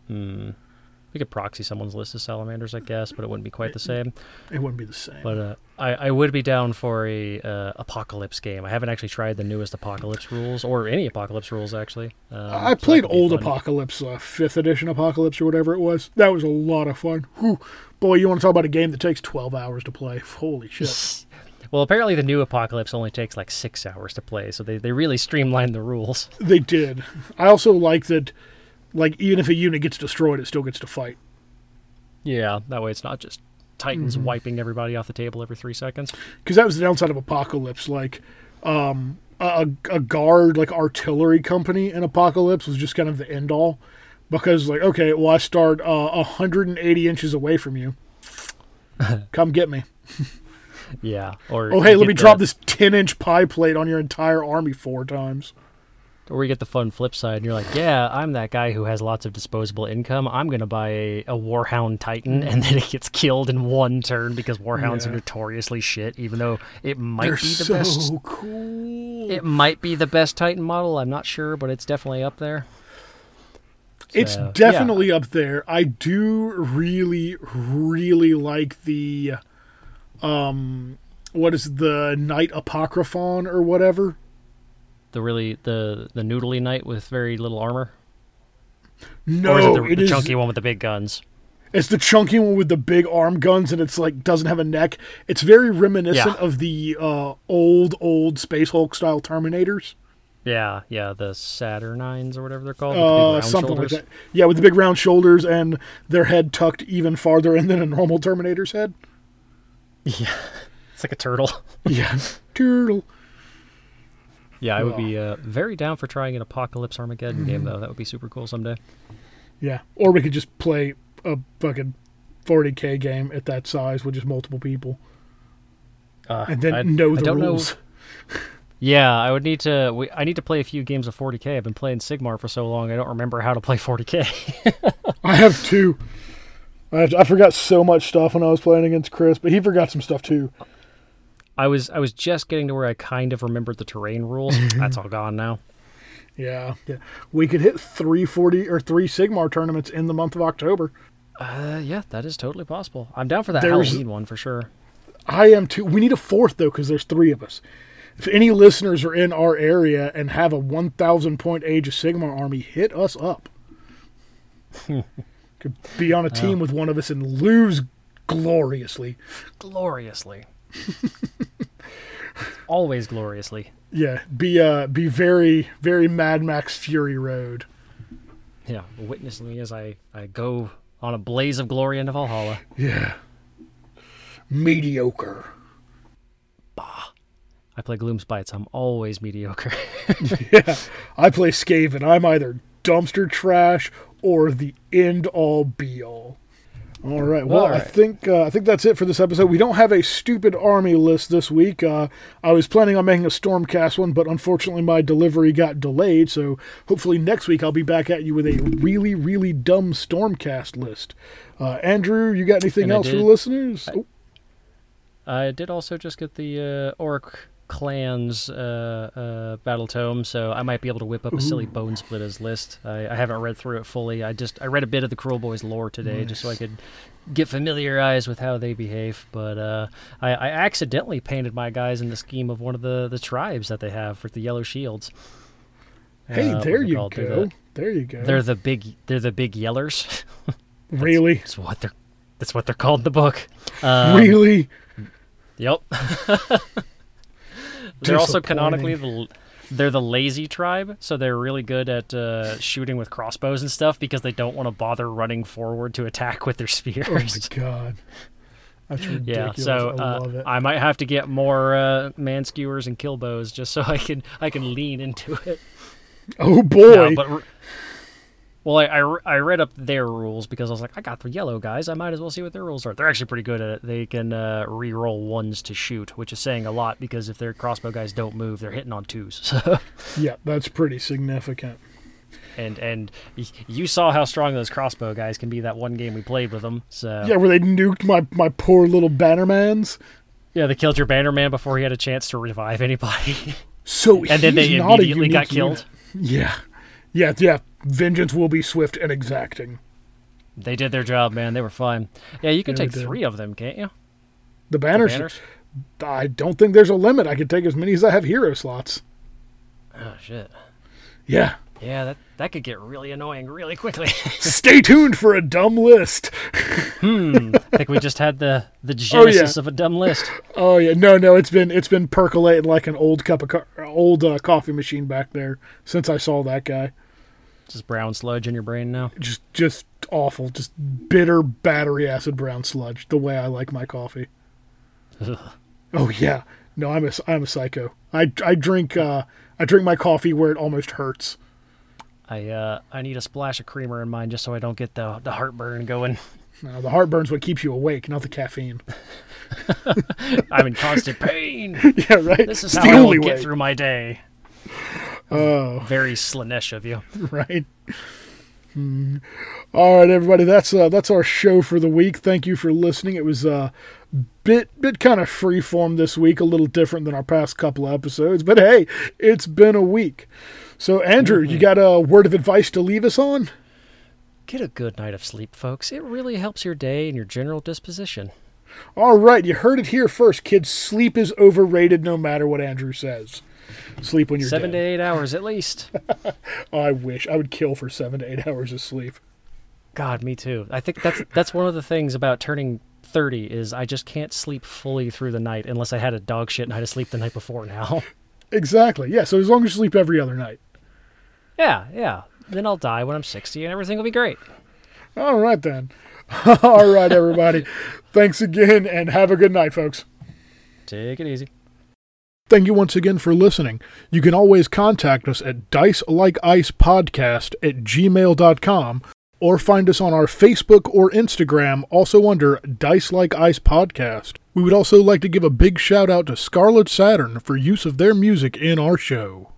We could proxy someone's list of Salamanders, I guess, but it wouldn't be quite the same. It wouldn't be the same. But I would be down for a Apocalypse game. I haven't actually tried the newest Apocalypse rules, or any Apocalypse rules, actually. I played old Apocalypse, 5th edition Apocalypse or whatever it was. That was a lot of fun. Whew. Boy, you want to talk about a game that takes 12 hours to play. Holy shit. Well, apparently the new Apocalypse only takes like 6 hours to play, so they really streamlined the rules. They did. I also like that, like, even if a unit gets destroyed, it still gets to fight. Yeah, that way it's not just Titans wiping everybody off the table every 3 seconds. Because that was the downside of Apocalypse. Like, a guard, like, artillery company in Apocalypse was just kind of the end-all. Because, like, okay, well, I start 180 inches away from you. Come get me. Yeah. Or hey, let me drop this 10-inch pie plate on your entire army 4 times. Or you get the fun flip side, and you're like, yeah, I'm that guy who has lots of disposable income. I'm going to buy a Warhound Titan, and then it gets killed in 1 turn because Warhounds are notoriously shit, even though it might be the best. They're so cool. It might be the best Titan model. I'm not sure, but it's definitely up there. So, it's definitely up there. I do really, really like the... what is the Knight Apocryphon or whatever? The noodly knight with very little armor? No, or is it the chunky one with the big guns? It's the chunky one with the big arm guns, and it's like doesn't have a neck. It's very reminiscent of the old Space Hulk style Terminators. Yeah, the Saturnines or whatever they're called. With the big round shoulders. Like that. Yeah, with the big round shoulders and their head tucked even farther in than a normal Terminator's head. Yeah, it's like a turtle. Yeah, turtle. Yeah, I would be very down for trying an Apocalypse Armageddon game, though. That would be super cool someday. Yeah, or we could just play a fucking 40K game at that size with just multiple people. And then I don't know the rules. Yeah, I would need to... I need to play a few games of 40K. I've been playing Sigmar for so long, I don't remember how to play 40K. I have 2... I forgot so much stuff when I was playing against Chris, but he forgot some stuff too. I was just getting to where I kind of remembered the terrain rules. That's all gone now. Yeah. We could hit 340 or 3 Sigmar tournaments in the month of October. Yeah, that is totally possible. I'm down for that Halloween one for sure. I am too. We need a 4th though, because there's 3 of us. If any listeners are in our area and have a 1,000-point Age of Sigmar army, hit us up. Could be on a team with one of us and lose gloriously. Gloriously. Always gloriously. Yeah, be very, very Mad Max Fury Road. Yeah, witness me as I go on a blaze of glory into Valhalla. Yeah. Mediocre. Bah. I play Gloom's Bites. I'm always mediocre. Yeah, I play Skaven. I'm either dumpster trash or the end-all, be-all. All right. Well, all right. I think that's it for this episode. We don't have a stupid army list this week. I was planning on making a Stormcast one, but unfortunately my delivery got delayed, so hopefully next week I'll be back at you with a really, really dumb Stormcast list. Andrew, you got anything else for the listeners? I did also just get the Orc Clans battle tome, so I might be able to whip up a silly Bone Splitters list. I haven't read through it fully. I read a bit of the Kruleboyz lore today, just so I could get familiarized with how they behave, but I accidentally painted my guys in the scheme of one of the tribes that they have with the yellow shields. Hey, there you go. There you go. They're the big yellers. Really? That's what they're called in the book. Really? Yep. They're also canonically they're the lazy tribe, so they're really good at shooting with crossbows and stuff because they don't want to bother running forward to attack with their spears. Oh my god, that's ridiculous! Yeah, so I love it. I might have to get more man skewers and kill bows just so I can lean into it. Oh boy! No, but, well, I read up their rules because I was like, I got the yellow guys. I might as well see what their rules are. They're actually pretty good at it. They can re-roll ones to shoot, which is saying a lot because if their crossbow guys don't move, they're hitting on twos. So. Yeah, that's pretty significant. And you saw how strong those crossbow guys can be that one game we played with them. So yeah, where they nuked my poor little Bannermans. Yeah, they killed your Bannerman before he had a chance to revive anybody. So and then they immediately got killed. Unit. Yeah. Vengeance will be swift and exacting. They did their job, man. They were fine. Yeah, you can take 3 of them, can't you? The banners? I don't think there's a limit. I could take as many as I have hero slots. Oh, shit. Yeah. Yeah, that could get really annoying really quickly. Stay tuned for a dumb list. I think we just had the genesis of a dumb list. Oh yeah, no, it's been percolating like an old coffee machine back there since I saw that guy. Just brown sludge in your brain now. Just awful, just bitter battery acid brown sludge. The way I like my coffee. Ugh. Oh yeah, no, I'm a psycho. I drink my coffee where it almost hurts. I need a splash of creamer in mine just so I don't get the heartburn going. No, the heartburn's what keeps you awake, not the caffeine. I'm in constant pain. Yeah, right. This is how I will get through my day. Oh, very Slanesh of you, right? All right, everybody, that's our show for the week. Thank you for listening. It was bit kind of freeform this week, a little different than our past couple of episodes, but hey, it's been a week. So, Andrew, you got a word of advice to leave us on? Get a good night of sleep, folks. It really helps your day and your general disposition. All right, you heard it here first, kids. Sleep is overrated no matter what Andrew says. Sleep when you're 7 to 8 hours at least. Oh, I wish. I would kill for 7 to 8 hours of sleep. God, me too. I think that's one of the things about turning 30 is I just can't sleep fully through the night unless I had a dog shit night of sleep the night before now. Exactly. Yeah, so as long as you sleep every other night. Yeah. Then I'll die when I'm 60 and everything will be great. All right, then. All right, everybody. Thanks again, and have a good night, folks. Take it easy. Thank you once again for listening. You can always contact us at dicelikeIcePodcast@gmail.com or find us on our Facebook or Instagram, also under Dice Like Ice Podcast. We would also like to give a big shout out to Scarlet Saturn for use of their music in our show.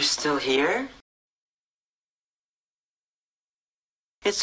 Still here? It's